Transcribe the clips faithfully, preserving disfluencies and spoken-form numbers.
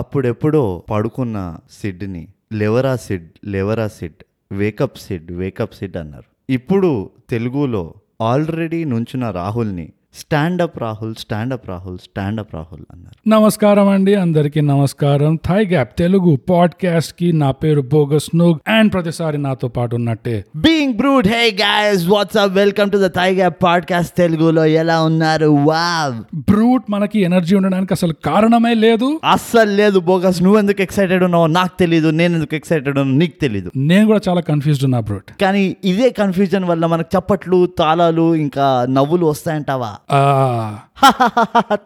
అప్పుడెప్పుడో పడుకున్న సిడ్ని లెవరా సిడ్ లెవరా సిడ్ వేకప్ సిడ్ వేకప్ సిడ్ అన్నారు. ఇప్పుడు తెలుగులో ఆల్రెడీ నుంచిన రాహుల్ని stand up Rahul stand up Rahul stand up Rahul అన్నారు. నమస్కారం అండి అందరికీ, నమస్కారం. థాయ్ గ్యాప్ తెలుగు పాడ్కాస్ట్ కి నా పేరు బోగస్ నూగ్ అండ్ ప్రతిసారి నాతో పాటు ఉన్నట్టే being brute. Hey guys, what's up, welcome to the thigh gap podcast తెలుగులో. ఎలా ఉన్నారు? వావ్ బ్రూట్, మనకి ఎనర్జీ ఉండడానికి అసలు కారణమే లేదు, అస్సలు లేదు. బోగస్, నువ్వు ఎందుకు ఎక్సైటెడ్ ఉన్నావో నాకు తెలియదు, నేను ఎందుకు ఎక్సైటెడ్ ఉన్నావు నీకు తెలియదు. నేను కూడా చాలా కన్ఫ్యూజ్డ్ ఉన్నా బ్రూట్, కానీ ఇదే కన్ఫ్యూజన్ వల్ల మనకు చప్పట్లు, తాళాలు, ఇంకా నవ్వులు వస్తాయంటావా?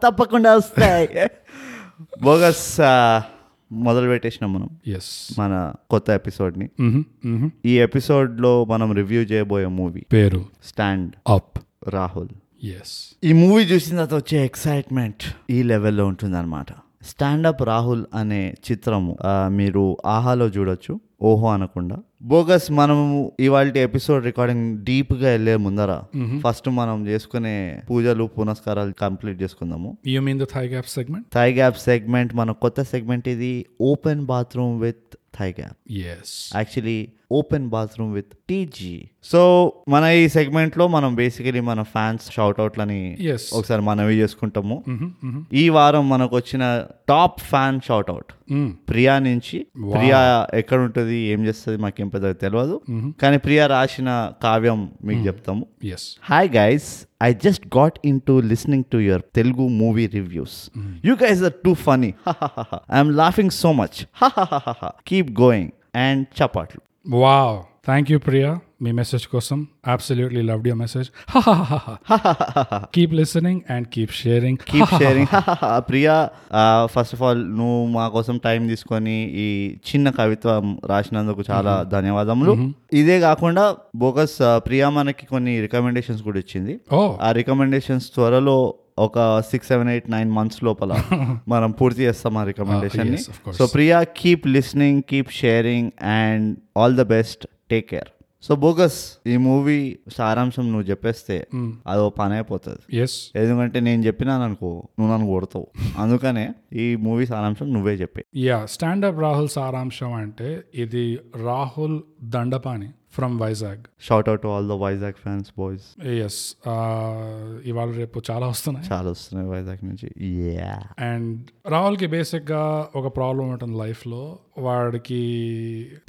తప్పకుండా వస్తాయి. బోగస్, మొదలు పెట్టేసినాం మనం మన కొత్త ఎపిసోడ్ ని. ఈ ఎపిసోడ్ లో మనం రివ్యూ చేయబోయే మూవీ పేరు స్టాండ్ అప్ రాహుల్. ఈ మూవీ చూసిన తర్వాత వచ్చే ఎక్సైట్మెంట్ ఈ లెవెల్లో ఉంటుంది అనమాట. స్టాండ్ అప్ రాహుల్ అనే చిత్రము మీరు ఆహాలో చూడొచ్చు, ఓహో అనకుండా. బోగస్, మనము ఇవాళ ఎపిసోడ్ రికార్డింగ్ డీప్ గా వెళ్లే ముందర ఫస్ట్ మనం చేసుకునే పూజలు, పునస్కారాలు కంప్లీట్ చేసుకుందాము. You mean the thigh gap segment? Thigh gap segment మన కొత్త సెగ్మెంట్ ఇది. Open bathroom with thigh gap. yes actually open bathroom with TG. So మన ఈ సెగ్మెంట్ లో మనం బేసికలీ మన ఫ్యాన్స్ షౌట్అవుట్లని ఒకసారి మనవి చేసుకుంటాము. ఈ వారం మనకు వచ్చిన టాప్ ఫ్యాన్ షౌట్అవుట్ ప్రియా నుంచి. ప్రియా ఎక్కడ ఉంటుంది, ఏం చేస్తుంది మాకేం పెద్ద తెలియదు, కానీ ప్రియా రాసిన కావ్యం మీకు చెప్తాము. Hi guys, I just got into listening to your Telugu movie reviews. Mm. You guys are too funny. I'm laughing so much. Keep going. And chapatlu. Wow. Thank you, Priya. మీ మెసేజ్ కోసం absolutely loved your message. Keep listening and keep sharing keep sharing Priya, first of all నువ్వు మా కోసం time తీసుకొని ఈ చిన్న కవిత్వం రాసినందుకు చాలా ధన్యవాదములు. ఇదే కాకుండా బోగస్, ప్రియా మనకి కొన్ని రికమెండేషన్స్ కూడా ఇచ్చింది. ఆ రికమెండేషన్స్ త్వరలో ఒక six seven eight nine months లోపల మనం పూర్తి చేస్తాం ఆ recommendation. So Priya, keep listening, keep sharing and all the best, take care. So bogus, ఈ మూవీ సారాంశం నువ్వు చెప్పేస్తే అదో పని అయిపోతుంది. ఎందుకంటే నేను చెప్పినాను అనుకో, నువ్వు నన్ను కొడతావు, అందుకనే ఈ మూవీ సారాంశం నువ్వే చెప్పే. యా, స్టాండప్ రాహుల్ సారాంశం అంటే ఇది. Rahul Dandapani from Vizag. Shout out to all the Vizag fans boys. Yes, ఇవాళ రేపు చాలా వస్తున్నాయి చాలా వస్తున్నాయి వైజాగ్ నుంచి. అండ్ రాహుల్కి బేసిక్గా ఒక ప్రాబ్లం ఉంటుంది లైఫ్లో. వాడికి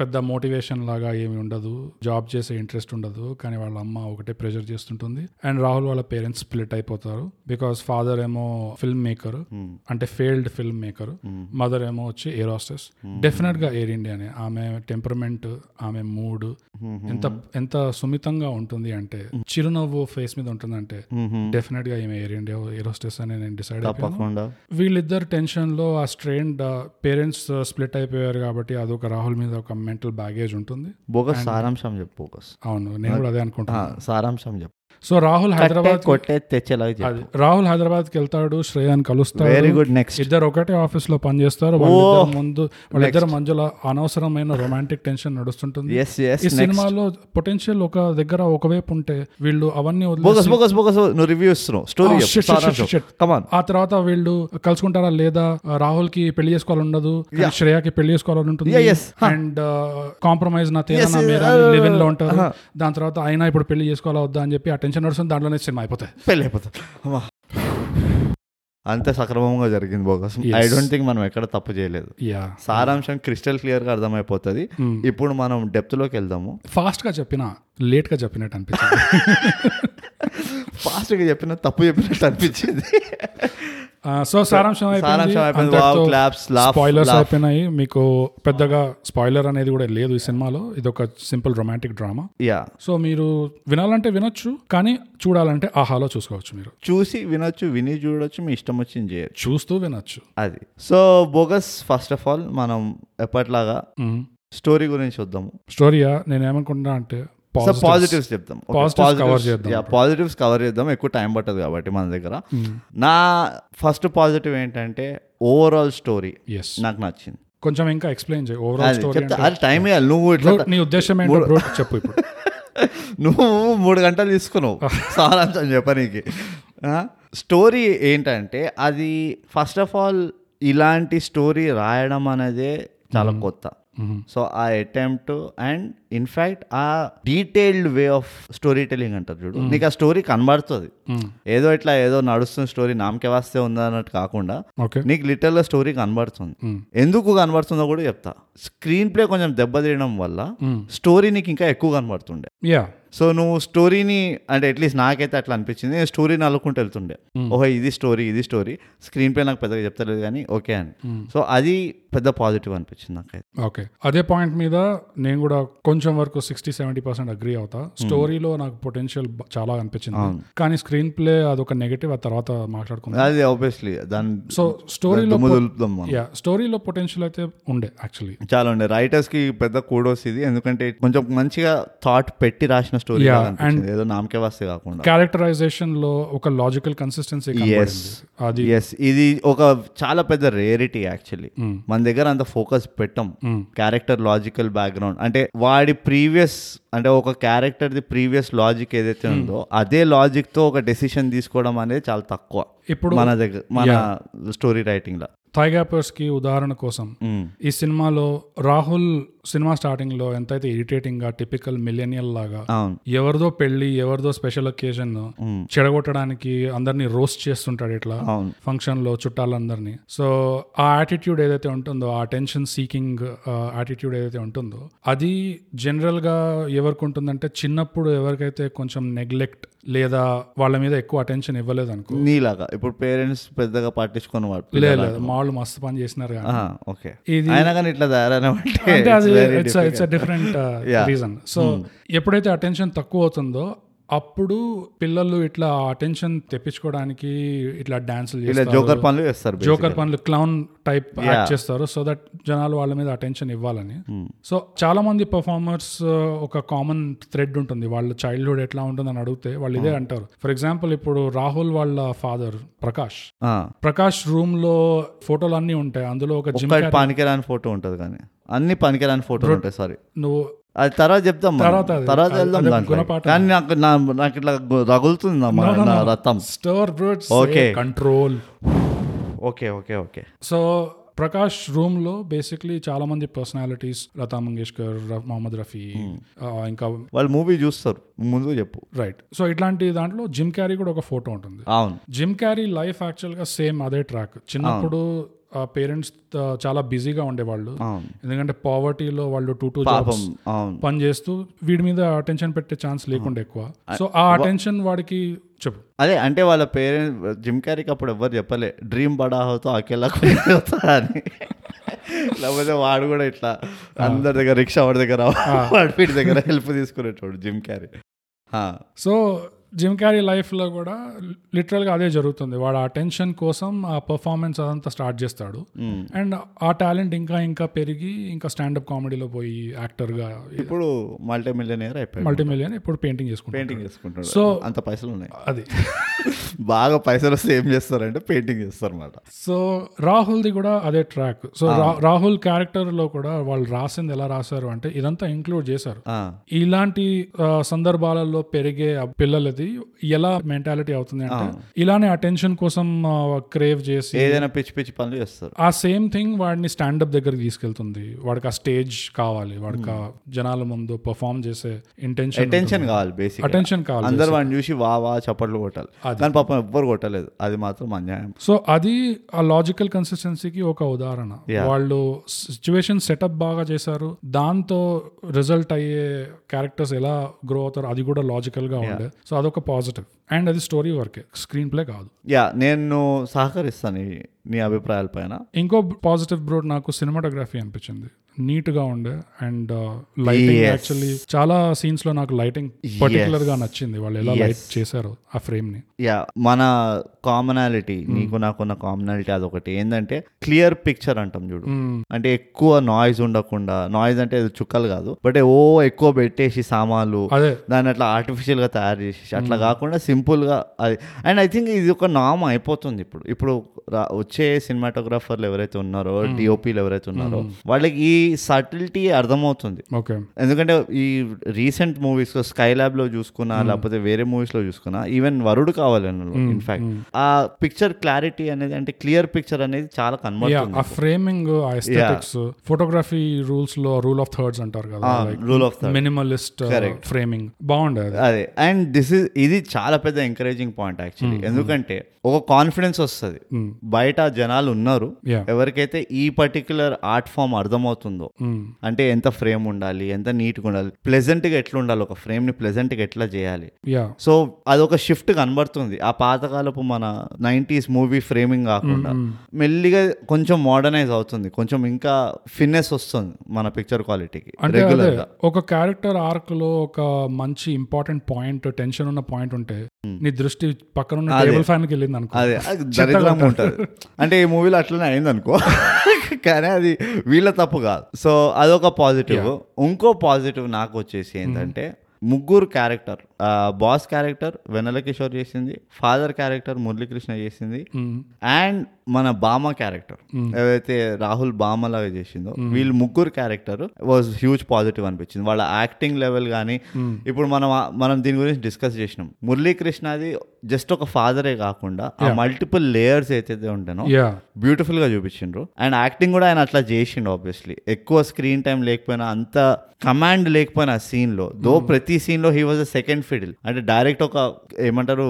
పెద్ద మోటివేషన్ లాగా ఏమి ఉండదు, జాబ్ చేసే ఇంట్రెస్ట్ ఉండదు, కానీ వాళ్ళ అమ్మ ఒకటే ప్రెషర్ చేస్తుంటుంది. అండ్ రాహుల్ వాళ్ళ పేరెంట్స్ స్ప్లిట్ అయిపోతారు బికాస్ ఫాదర్ ఏమో ఫిల్మ్ మేకర్, అంటే ఫెయిల్డ్ ఫిల్మ్ మేకర్, మదర్ ఏమో వచ్చి ఎయిర్ హోస్టెస్, డెఫినెట్ గా ఎయిర్ ఇండియానే. ఆమె టెంపర్మెంట్, ఆమె మూడ్ ఎంత ఎంత సున్నితంగా ఉంటుంది అంటే, చిరునవ్వు ఫేస్ మీద ఉంటుంది అంటే డెఫినెట్ గా ఈమె ఎయిర్ ఇండియా ఎయిర్ హోస్టెస్ అని నేను డిసైడ్ అయిపోయాను. వీళ్ళిద్దరు టెన్షన్ లో, ఆ స్ట్రెయిన్, పేరెంట్స్ స్ప్లిట్ అయిపోయారు కాబట్టి అదొక రాహుల్ మీద ఒక మెంటల్ బ్యాగేజ్ ఉంటుంది. బోగస్ సారాంశం చెప్పు బోగస్. అవును, నేను కూడా అదే అనుకుంటాను, సారాంశం చెప్పు. సో రాహుల్ హైదరాబాద్ రాహుల్ హైదరాబాద్ కి వెళ్తాడు, శ్రేయాని కలుస్తాడు. Very good. నెక్స్ట్, ఇద్దరు ఒకటే ఆఫీస్ లో పనిచేస్తారు. వాళ్ళిద్దరు ముందు వాళ్ళిద్దరు మధ్యలో అనవసరమైన రొమాంటిక్ టెన్షన్ నడుస్తుంటుంది. ఈ సినిమాలో పొటెన్షియల్ ఒక దగ్గర ఒకవైపు ఉంటే వీళ్ళు అవన్నీ ఆ తర్వాత వీళ్ళు కలుసుకుంటారా లేదా, రాహుల్ కి పెళ్లి చేసుకోవాలి ఉండదు, శ్రేయాకి పెళ్లి చేసుకోవాలని ఉంటుంది. అండ్ కాంప్రమైజ్ నా తేడా మేరా లివ్ ఇన్ లో ఉంటారు. దాని తర్వాత అయినా ఇప్పుడు పెళ్లి చేసుకోవాలా వద్దా అని చెప్పి టెన్షన్ నడుస్తుంది. దాంట్లోనే సినిమా అయిపోతాయి, పెళ్ళి అయిపోతుంది. అంత సక్రమంగా జరిగింది బోగస్. ఐ డోంట్ థింక్ మనం ఎక్కడ తప్పు చేయలేదు. సారాంశం క్రిస్టల్ క్లియర్ గా అర్థమైపోతుంది. ఇప్పుడు మనం డెప్త్ లోకి వెళ్దాము. ఫాస్ట్ గా చెప్పినా లేట్ గా చెప్పినట్టు అనిపించింది, ఫాస్ట్ గా చెప్పినా తప్పు చెప్పినట్టు అనిపించింది. సో సారాంశం అయిపోయినాయి. మీకు పెద్దగా స్పాయిలర్ అనేది కూడా లేదు ఈ సినిమాలో. ఇది ఒక simple romantic drama. Yeah, so మీరు వినాలంటే వినొచ్చు, కానీ చూడాలంటే ఆహాలో చూసుకోవచ్చు. మీరు చూసి వినొచ్చు, విని చూడొచ్చు, మీ ఇష్టం వచ్చింది చేయొచ్చు, చూస్తూ వినొచ్చు అది. So bogus, first of all మనం ఎప్పట్లాగా స్టోరీ గురించి వద్దాము. స్టోరీయా, నేను ఏమనుకుంటున్నా అంటే పాజిటివ్స్ చెప్తాం, పాజిటివ్స్ కవర్ చేద్దాం, ఎక్కువ టైం పట్టదు కాబట్టి మన దగ్గర. నా ఫస్ట్ పాజిటివ్ ఏంటంటే ఓవరాల్ స్టోరీ నాకు నచ్చింది. కొంచెం ఇంకా ఎక్స్ప్లెయిన్ చేయి ఓవరాల్ స్టోరీ. అది టైం ఇవ్వాలి, నువ్వు ఇట్లా నీ ఉద్దేశం ఏంటో చెప్పు. ఇప్పుడు నువ్వు మూడు గంటలు తీసుకున్నావు సారాంశం చెప్పనీకి. స్టోరీ ఏంటంటే అది ఫస్ట్ ఆఫ్ ఆల్ ఇలాంటి స్టోరీ రాయడం అనేది చాలా కొత్త. సో ఆ అటెంప్ట్ అండ్ ఇన్ఫ్యాక్ట్ ఆ detailed way of story telling అంటారు చూడు, నీకు ఆ స్టోరీ కనబడుతుంది, ఏదో ఇట్లా ఏదో నడుస్తున్న స్టోరీ నామకే వాస్తే ఉందన్నట్టు కాకుండా నీకు లిటరల్ స్టోరీ కనబడుతుంది. ఎందుకు కనబడుతుందో కూడా చెప్తా. స్క్రీన్ ప్లే కొంచెం దెబ్బతీయడం వల్ల స్టోరీ నీకు ఇంకా ఎక్కువ కనబడుతుండే. సో నువ్వు స్టోరీని అంటే అట్లీస్ట్ నాకైతే అట్లా అనిపించింది, నేను స్టోరీని అల్లుకుంటూ వెళ్తుండే, ఓహో ఇది స్టోరీ ఇది స్టోరీ స్క్రీన్ ప్లే నాకు పెద్దగా చెప్తలేదు కానీ ఓకే అని. సో అది పెద్ద పాజిటివ్ అనిపించింది నాకైతే. ఓకే, అదే పాయింట్ మీద నేను కూడా కొంచెం వరకు సిక్స్టీ సెవెంటీ పర్సెంట్ అగ్రీ అవుతా. స్టోరీలో నాకు పొటెన్షియల్ చాలా అనిపించింది కానీ స్క్రీన్ ప్లే అదొక నెగటివ్, ఆ తర్వాత మాట్లాడుకున్నాను. సో స్టోరీలో స్టోరీలో పొటెన్షియల్ అయితే ఉండే యాక్చువల్లీ చాలా ఉండే. రైటర్స్ కి పెద్ద కూడోస్ ఇది, ఎందుకంటే కొంచెం మంచిగా థాట్ పెట్టి రాసిన స్టోరీ ఏదో నామకే వాస్తే కాకుండా క్యారెక్టరైజేషన్ లో ఒక లాజికల్ కన్సిస్టెన్సీ అది. yes, ఇది ఒక చాలా పెద్ద రేరిటీ యాక్చువల్లీ. మన దగ్గర అంత ఫోకస్ పెట్టం క్యారెక్టర్ లాజికల్ బ్యాక్గ్రౌండ్ అంటే వాడి ప్రీవియస్ అంటే ఒక క్యారెక్టర్ ది ప్రీవియస్ లాజిక్ ఏదైతే ఉందో అదే లాజిక్ తో ఒక డెసిషన్ తీసుకోవడం అనేది చాలా తక్కువ ఇప్పుడు మన దగ్గర మన స్టోరీ రైటింగ్ లో. థాయ్ గ్యాపర్స్ కి ఉదాహరణ కోసం ఈ సినిమాలో రాహుల్ సినిమా స్టార్టింగ్ లో ఎంతైతే ఇరిటేటింగ్ గా టిపికల్ మిలేనియల్ లాగా ఎవరిదో పెళ్లి ఎవరిదో స్పెషల్ ఒకేషన్ చెడగొట్టడానికి అందరినీ రోస్ట్ చేస్తుంటాడు ఇట్లా ఫంక్షన్ లో చుట్టాలందరినీ. సో ఆ యాటిట్యూడ్ ఏదైతే ఉంటుందో ఆ టెన్షన్ సీకింగ్ యాటిట్యూడ్ ఏదైతే ఉంటుందో అది జనరల్ గా ఎవరికి ఉంటుందంటే చిన్నప్పుడు ఎవరికైతే కొంచెం నెగ్లెక్ట్ లేదా వాళ్ళ మీద ఎక్కువ అటెన్షన్ ఇవ్వలేదు అనుకో, నీలాగా ఇప్పుడు పేరెంట్స్ పెద్దగా పట్టించుకుని లేదు వాళ్ళు మస్తు పని చేసినారు కానీ ఇది ఇట్లా అంటే అది it's it's a different reason. So ఎప్పుడైతే అటెన్షన్ తక్కువ అవుతుందో అప్పుడు పిల్లలు ఇట్లా అటెన్షన్ తెప్పించుకోవడానికి ఇట్లా డాన్సులు చేస్తారు, జోకర్ పనులు చేస్తారు, జోకర్ పనులు క్లౌన్ టైప్ యాక్ట్ చేస్తారు సో దట్ జనాలు వాళ్ళ మీద అటెన్షన్ ఇవ్వాలని. సో చాలా మంది పర్ఫార్మర్స్ ఒక కామన్ థ్రెడ్ ఉంటుంది, వాళ్ళ చైల్డ్హుడ్ ఎట్లా ఉంటుందని అడిగితే వాళ్ళు ఇదే అంటారు. ఫర్ ఎగ్జాంపుల్ ఇప్పుడు రాహుల్ వాళ్ళ ఫాదర్ ప్రకాష్, ప్రకాష్ రూమ్ లో ఫోటోలు అన్ని ఉంటాయి, అందులో ఒక జిమ్ క్యారీ పనికిరాని ఫోటో ఉంటుంది కానీ అన్ని పనికిరాని ఫోటోలు ఉంటాయి. సారీ నువ్వు అది తర్వాత చెప్తాం, తర్వాత వెళ్దాం. నాకు ఇట్లా రగులుతుంది control. Okay okay okay so Prakash room లో బేసిక్లీ చాలా మంది పర్సనాలిటీస్, లతా మంగేష్కర్, మొహమ్మద్ రఫీ, ఇంకా వాళ్ళు మూవీ చూస్తారు ముందు చెప్పు రైట్. సో ఇట్లాంటి దాంట్లో జిమ్ క్యారీ కూడా ఒక ఫోటో ఉంటుంది. అవును, జిమ్ క్యారీ లైఫ్ యాక్చువల్ గా సేమ్ అదే ట్రాక్. చిన్నప్పుడు పేరెంట్స్ చాలా బిజీగా ఉండేవాళ్ళు ఎందుకంటే పావర్టీలో వాళ్ళు టూ టూ జాబ్స్ పని చేస్తూ వీడి మీద అటెన్షన్ పెట్టే ఛాన్స్ లేకుండా ఎక్కువ. సో ఆ అటెన్షన్ వాడికి చెప్పు అదే అంటే వాళ్ళ పేరెంట్స్ జిమ్ క్యారీకి అప్పుడు ఎవరు చెప్పలే డ్రీమ్ బడా హోతో అకేలా అవుతా అని, లేకపోతే వాడు కూడా ఇట్లా అందరి దగ్గర రిక్షా వాడి దగ్గర వాడి వీడి దగ్గర హెల్ప్ తీసుకునేటోడు Jim Carrey. So Jim Carrey లైఫ్లో కూడా లిటరల్గా అదే జరుగుతుంది. వాడు ఆ టెన్షన్ కోసం ఆ పర్ఫార్మెన్స్ అదంతా స్టార్ట్ చేస్తాడు అండ్ ఆ టాలెంట్ ఇంకా ఇంకా పెరిగి ఇంకా స్టాండప్ కామెడీలో పోయి యాక్టర్గా ఇప్పుడు మల్టీ మిలియనర్ అయిపోయాడు. మల్టీ మిలియనర్ ఇప్పుడు పెయింటింగ్ చేసుకుంటాడు, పెయింటింగ్ చేసుకుంటాడు. సో అంత పైసలు ఉన్నాయి, అది బాగా పైసలు వస్తే ఏం చేస్తారంటే పెయింటింగ్ చేస్తారు అన్నమాట. సో రాహుల్ది కూడా అదే ట్రాక్. సో రాహుల్ క్యారెక్టర్లో కూడా వాళ్ళు రాసింది ఎలా రాశారు అంటే ఇదంతా ఇంక్లూడ్ చేశారు. ఇలాంటి సందర్భాలలో పెరిగే పిల్లలది ఎలా మెంటాలిటీ అవుతుంది అంటే ఇలానే అటెన్షన్ కోసం క్రేవ్ చేసి ఏదైనా పిచ్చి పిచ్చి పనులు చేస్తారు. ఆ సేమ్ థింగ్ వాడిని స్టాండప్ దగ్గరికి తీసుకెళ్తుంది. వాడికి ఆ స్టేజ్ కావాలి, వాడికి ఆ జనాల ముందు పర్ఫార్మ్ చేసే ఇంటెన్షన్, అటెన్షన్ కావాలి, బేసిక్ అటెన్షన్ కావాలి. అందరూ వాడిని చూసి వా వా చప్పట్లు కొట్టాలి, దాని పాపం ఎవ్వరు కొట్టలేదు, అది మాత్రం అన్యాయం. సో అది ఆ లాజికల్ కన్సిస్టెన్సీకి ఒక ఉదాహరణ. వాళ్ళు సిచ్యువేషన్ సెటప్ బాగా చేశారు, దాంతో రిజల్ట్ అయ్యే క్యారెక్టర్స్ ఎలా గ్రో అవుతారు అది కూడా లాజికల్ గా ఉండే. సో అదొక పాజిటివ్ అండ్ అది స్టోరీ వర్కే, స్క్రీన్ ప్లే కాదు. యా నేను సహకరిస్తాను నీ అభిప్రాయాల పైన. ఇంకో పాజిటివ్ బ్రోడ్ నాకు సినిమాటోగ్రఫీ అనిపించింది, నీట్ గా ఉండే అండ్ లైటింగ్ యాక్చువల్లీ చాలా సీన్స్ లో నాకు లైటింగ్ పర్టికులర్ గా నచ్చింది, వాళ్ళు ఎలా లైట్ చేశారు ఆ ఫ్రేమ్ ని. యా మన కామనాలిటీ నీకు నాకున్న కామనాలిటీ అదొకటి ఏంటంటే క్లియర్ పిక్చర్ అంటాం చూడు, అంటే ఎక్కువ నాయిస్ ఉండకుండా. నాయిస్ అంటే చుక్కలు కాదు బట్ ఓ ఎక్కువ పెట్టేసి సామాన్లు దాన్ని అట్లా ఆర్టిఫిషియల్ గా తయారు చేసేసి అట్లా కాకుండా సింపుల్ గా అది. అండ్ ఐ థింక్ ఇది ఒక నామ్ అయిపోతుంది ఇప్పుడు ఇప్పుడు వచ్చే సినిమాటోగ్రాఫర్లు ఎవరైతే ఉన్నారో డిఓపీలు ఎవరైతే ఉన్నారో వాళ్ళకి ఈ సటిల్టీ అర్థమవుతుంది. ఓకే, ఎందుకంటే ఈ రీసెంట్ మూవీస్ లో స్కై ల్యాబ్ లో చూసుకున్నా, లేకపోతే వేరే మూవీస్ లో చూసుకున్నా, ఈవెన్ వరుడు కావాలని ఇన్ఫాక్ట్ ఆ పిక్చర్ క్లారిటీ అనేది, అంటే క్లియర్ పిక్చర్ అనేది చాలా కనబడుతుంది. ఆ ఫ్రేమింగ్, ఆ ఎస్థెటిక్స్, ఫోటోగ్రఫీ రూల్స్ లో రూల్ ఆఫ్ థర్డ్స్ అంటారు కదా, rule of third, minimalist framing బాగుండదు అదే. అండ్ దిస్ ఇస్ ఇది చాలా పెద్ద ఎంకరేజింగ్ పాయింట్ యాక్చువల్లీ, ఎందుకంటే ఒక కాన్ఫిడెన్స్ వస్తుంది, బయట జనాలు ఉన్నారు, ఎవరికైతే ఈ పర్టికులర్ ఆర్ట్ ఫామ్ అర్థమవుతుందో, అంటే ఎంత ఫ్రేమ్ ఉండాలి, ఎంత నీట్ గా ఉండాలి, ప్లెజెంట్ గా ఎట్లా ఉండాలి, ఒక ఫ్రేమ్ ని ప్లెజెంట్ గా ఎట్లా చేయాలి. సో అదొక షిఫ్ట్ కనబడుతుంది. ఆ పాతకాలపు మన నైంటీస్ మూవీ ఫ్రేమింగ్ కాకుండా మెల్లిగా కొంచెం మోడర్నైజ్ అవుతుంది, కొంచెం ఇంకా ఫిన్నెస్ వస్తుంది మన పిక్చర్ క్వాలిటీకి. అంటే ఒక క్యారెక్టర్ ఆర్క్ లో ఒక మంచి ఇంపార్టెంట్ పాయింట్, టెన్షన్ ఉన్న పాయింట్ ఉంటే నీ దృష్టి పక్కన ఉన్న టేబుల్ ఫ్యాన్ కి వెళ్ళింది అనుకో, దరిద్రం ఉంటుంది. అంటే ఈ మూవీలో అట్లనే అయింది అనుకో, కానీ అది వీళ్ళ తప్పు కాదు. సో అదొక పాజిటివ్. ఇంకో పాజిటివ్ నాకు వచ్చేసి ఏంటంటే, ముగ్గురు character, boss character Vennela Kishore చేసింది, ఫాదర్ క్యారెక్టర్ మురళీ కృష్ణ చేసింది, అండ్ మన బామ క్యారెక్టర్ ఏదైతే రాహుల్ బామ లాగా చేసిందో, వీళ్ళు ముగ్గురు క్యారెక్టర్ వాజ్ హ్యూజ్ పాజిటివ్ అనిపించింది. వాళ్ళ యాక్టింగ్ లెవెల్ కానీ, ఇప్పుడు మనం మనం దీని గురించి డిస్కస్ చేసినాం, మురళీ కృష్ణ అది జస్ట్ ఒక ఫాదరే కాకుండా ఆ మల్టిపుల్ లేయర్స్ ఏదైతే ఉంటానో బ్యూటిఫుల్ గా చూపించిండ్రు. అండ్ యాక్టింగ్ కూడా ఆయన అట్లా చేసిండు. ఆబ్వియస్లీ ఎక్కువ స్క్రీన్ టైం లేకపోయినా, అంత కమాండ్ లేకపోయినా సీన్ లో, దో ప్రతి సీన్ లో he was a second fiddle, అంటే డైరెక్ట్ ఒక ఏమంటారు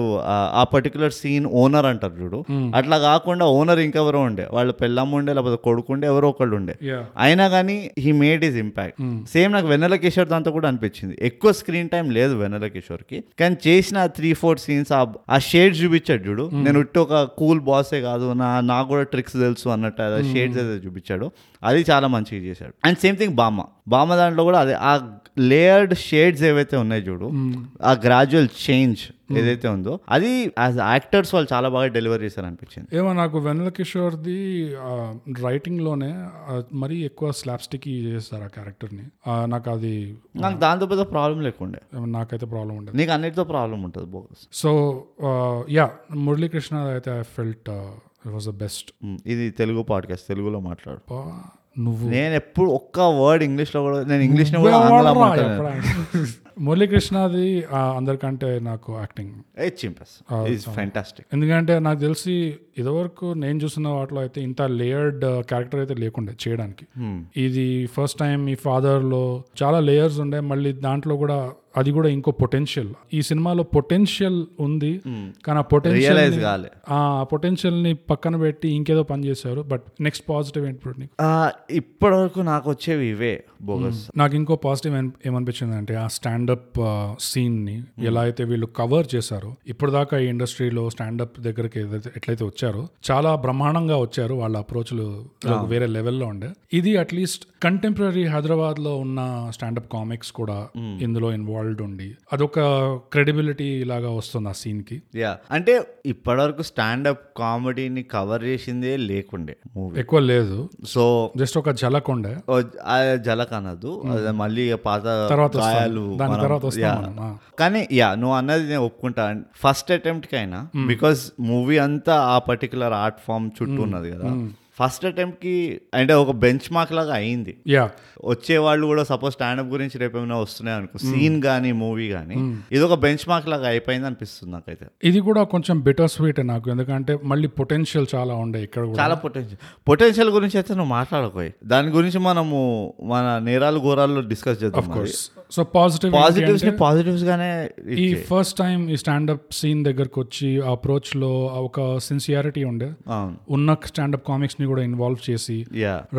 ఆ పర్టికులర్ సీన్ ఓనర్ అంటారు చూడు, అట్లా కాకుండా ఓనర్ ఇంకెవరో ఉండే, వాళ్ళ పెళ్ళమ్మ ఉండే, లేకపోతే కొడుకు ఉండే, ఎవరో ఒకళ్ళు ఉండే, అయినా కానీ he made his impact. Same నాకు వెన్నెల కిషోర్ దాంతో కూడా అనిపించింది. ఎక్కువ స్క్రీన్ టైం లేదు వెన్నెల కిషోర్ కి, కానీ చేసిన త్రీ ఫోర్ సీన్స్ ఆ షేడ్స్ చూపించాడు చూడు. నేను ఇట్టు ఒక కూల్ బాసే కాదు, నా నాకు కూడా ట్రిక్స్ తెలుసు అన్నట్టు షేడ్స్ అయితే చూపించాడు, అది చాలా మంచిగా చేశాడు. అండ్ సేమ్ థింగ్ బామ బామ దాంట్లో కూడా అదే, ఆ లేయర్డ్ షేడ్స్ ఏవైతే ఉన్నాయి చూడు, ఆ గ్రాడ్యువల్ చేంజ్ ఏదైతే ఉందో, అది యాజ్ యాక్టర్స్ వాళ్ళు చాలా బాగా డెలివరీ చేశారు అనిపించింది. ఏమో నాకు వెన్నెల కిషోర్ది రైటింగ్ లోనే మరీ ఎక్కువ స్లాప్స్టిక్ చేస్తారు ఆ క్యారెక్టర్ ని. నాకు అది నాకు దాంతో పెద్ద ప్రాబ్లం లేకుండే, నాకైతే ప్రాబ్లం ఉండదు, నీకు అన్నిటితో ప్రాబ్లం ఉంటుంది bogus. So yeah, Murali Krishna అయితే I felt it was the best. ఇది తెలుగు పాడ్‌కాస్ట్, తెలుగులో మాట్లాడు. నువ్వు నేను ఎప్పుడు ఒక్క వర్డ్ ఇంగ్లీష్ లో కూడా, నేను ఇంగ్లీష్ లో కూడా ఆంగ్లం మాట్లాడను. మురళీకృష్ణది అందరికంటే నాకు యాక్టింగ్ ఫ్యాంటాస్టిక్. ఎందుకంటే నాకు తెలిసి ఇదివరకు నేను చూసిన వాటిలో అయితే ఇంత లేయర్డ్ క్యారెక్టర్ అయితే లేకుండే చేయడానికి. ఇది ఫస్ట్ టైం. ఈ ఫాదర్ లో చాలా లేయర్స్ ఉండే, మళ్ళీ దాంట్లో కూడా అది కూడా ఇంకో పొటెన్షియల్. ఈ సినిమాలో పొటెన్షియల్ ఉంది, కానీ ఆ పొటెన్షియల్ ఆ పొటెన్షియల్ ని పక్కన పెట్టి ఇంకేదో పని చేశారు. బట్ నెక్స్ట్ పాజిటివ్ ఏంటి ఇప్పటి వరకు నాకు వచ్చేవి ఇవే బోగస్. నాకు ఇంకో పాజిటివ్ ఏమనిపించింది అంటే, ఆ స్టాండప్ సీన్ ని ఎలా అయితే వీళ్ళు కవర్ చేశారు, ఇప్పుడు దాకా ఈ ఇండస్ట్రీలో స్టాండప్ దగ్గరకి ఎట్లయితే వచ్చారో చాలా బ్రహ్మాండంగా వచ్చారు, వాళ్ళ అప్రోచ్లు వేరే లెవెల్లో ఉండే. ఇది అట్లీస్ట్ కంటెంపరీ హైదరాబాద్ లో ఉన్న స్టాండప్ కామిక్స్ కూడా ఇందులో ఇన్వాల్వ్ ఉండి అదొక క్రెడిబిలిటీ లాగా వస్తుంది ఆ సీన్ కి. అంటే ఇప్పటి వరకు స్టాండప్ కామెడీని కవర్ చేసిందే లేకుండే, ఎక్కువ లేదు. సో జస్ట్ ఒక జలక్ ఉండే, జలక్ అనదు, మళ్ళీ పాత గాయాలు. కానీ యా, నువ్వు అన్నది నేను ఒప్పుకుంటా, ఫస్ట్ అటెంప్ట్ కైనా, బికాస్ మూవీ అంతా ఆ పర్టికులర్ ఆర్ట్ ఫామ్ చుట్టూ ఉన్నది కదా, ఫస్ట్ అటెంప్ట్ కి అంటే ఒక బెంచ్ మార్క్ లాగా అయింది. వచ్చేవాళ్ళు కూడా సపోజ్ స్టాండప్ గురించి రేపు ఏమైనా వస్తున్నాయి అనుకో, సీన్ గానీ మూవీ గానీ, ఇది ఒక బెంచ్ మార్క్ లాగా అయిపోయింది అనిపిస్తుంది నాకైతే. ఇది కూడా కొంచెం బెటర్ స్వీట్ నాకు, ఎందుకంటే మళ్ళీ పొటెన్షియల్ చాలా ఉండే ఇక్కడ, చాలా పొటెన్షియల్. పొటెన్షియల్ గురించి అయితే నువ్వు మాట్లాడకపోయి, దాని గురించి మనము మన నేరాలు ఘోరాల్లో డిస్కస్ చేద్దాం. సో పాజిటివ్ పాజిటివ్స్ ని పాజిటివ్స్ గానే, ఈ ఫస్ట్ టైం ఈ స్టాండప్ సీన్ దగ్గరకు వచ్చి అప్రోచ్ లో ఒక సిన్సియారిటీ ఉండే, ఉన్న స్టాండప్ కామిక్స్ ని కూడా ఇన్వాల్వ్ చేసి.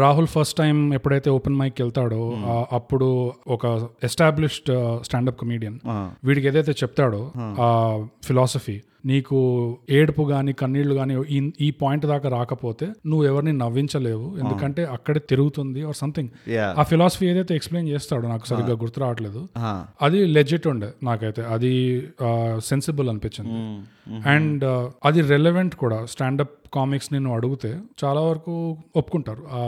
రాహుల్ ఫస్ట్ టైం ఎప్పుడైతే ఓపెన్ మైక్ వెళ్తాడో, అప్పుడు ఒక ఎస్టాబ్లిష్డ్ స్టాండప్ కమీడియన్ వీడికి ఏదైతే చెప్తాడో ఆ ఫిలాసఫీ, నీకు ఏడుపు గాని కన్నీళ్లు గాని ఈ పాయింట్ దాకా రాకపోతే నువ్వు ఎవరిని నవ్వించలేవు, ఎందుకంటే అక్కడే తిరుగుతుంది ఆర్ సంథింగ్. ఆ ఫిలాసఫీ ఏదైతే ఎక్స్ప్లెయిన్ చేస్తాడో నాకు సరిగ్గా గుర్తు రావట్లేదు, అది లెజిట్ ఉండే నాకైతే, అది సెన్సిబుల్ అనిపించింది. అండ్ అది రెలవెంట్ కూడా స్టాండప్ కామిక్స్ నేను అడిగితే చాలా వరకు ఒప్పుకుంటారు ఆ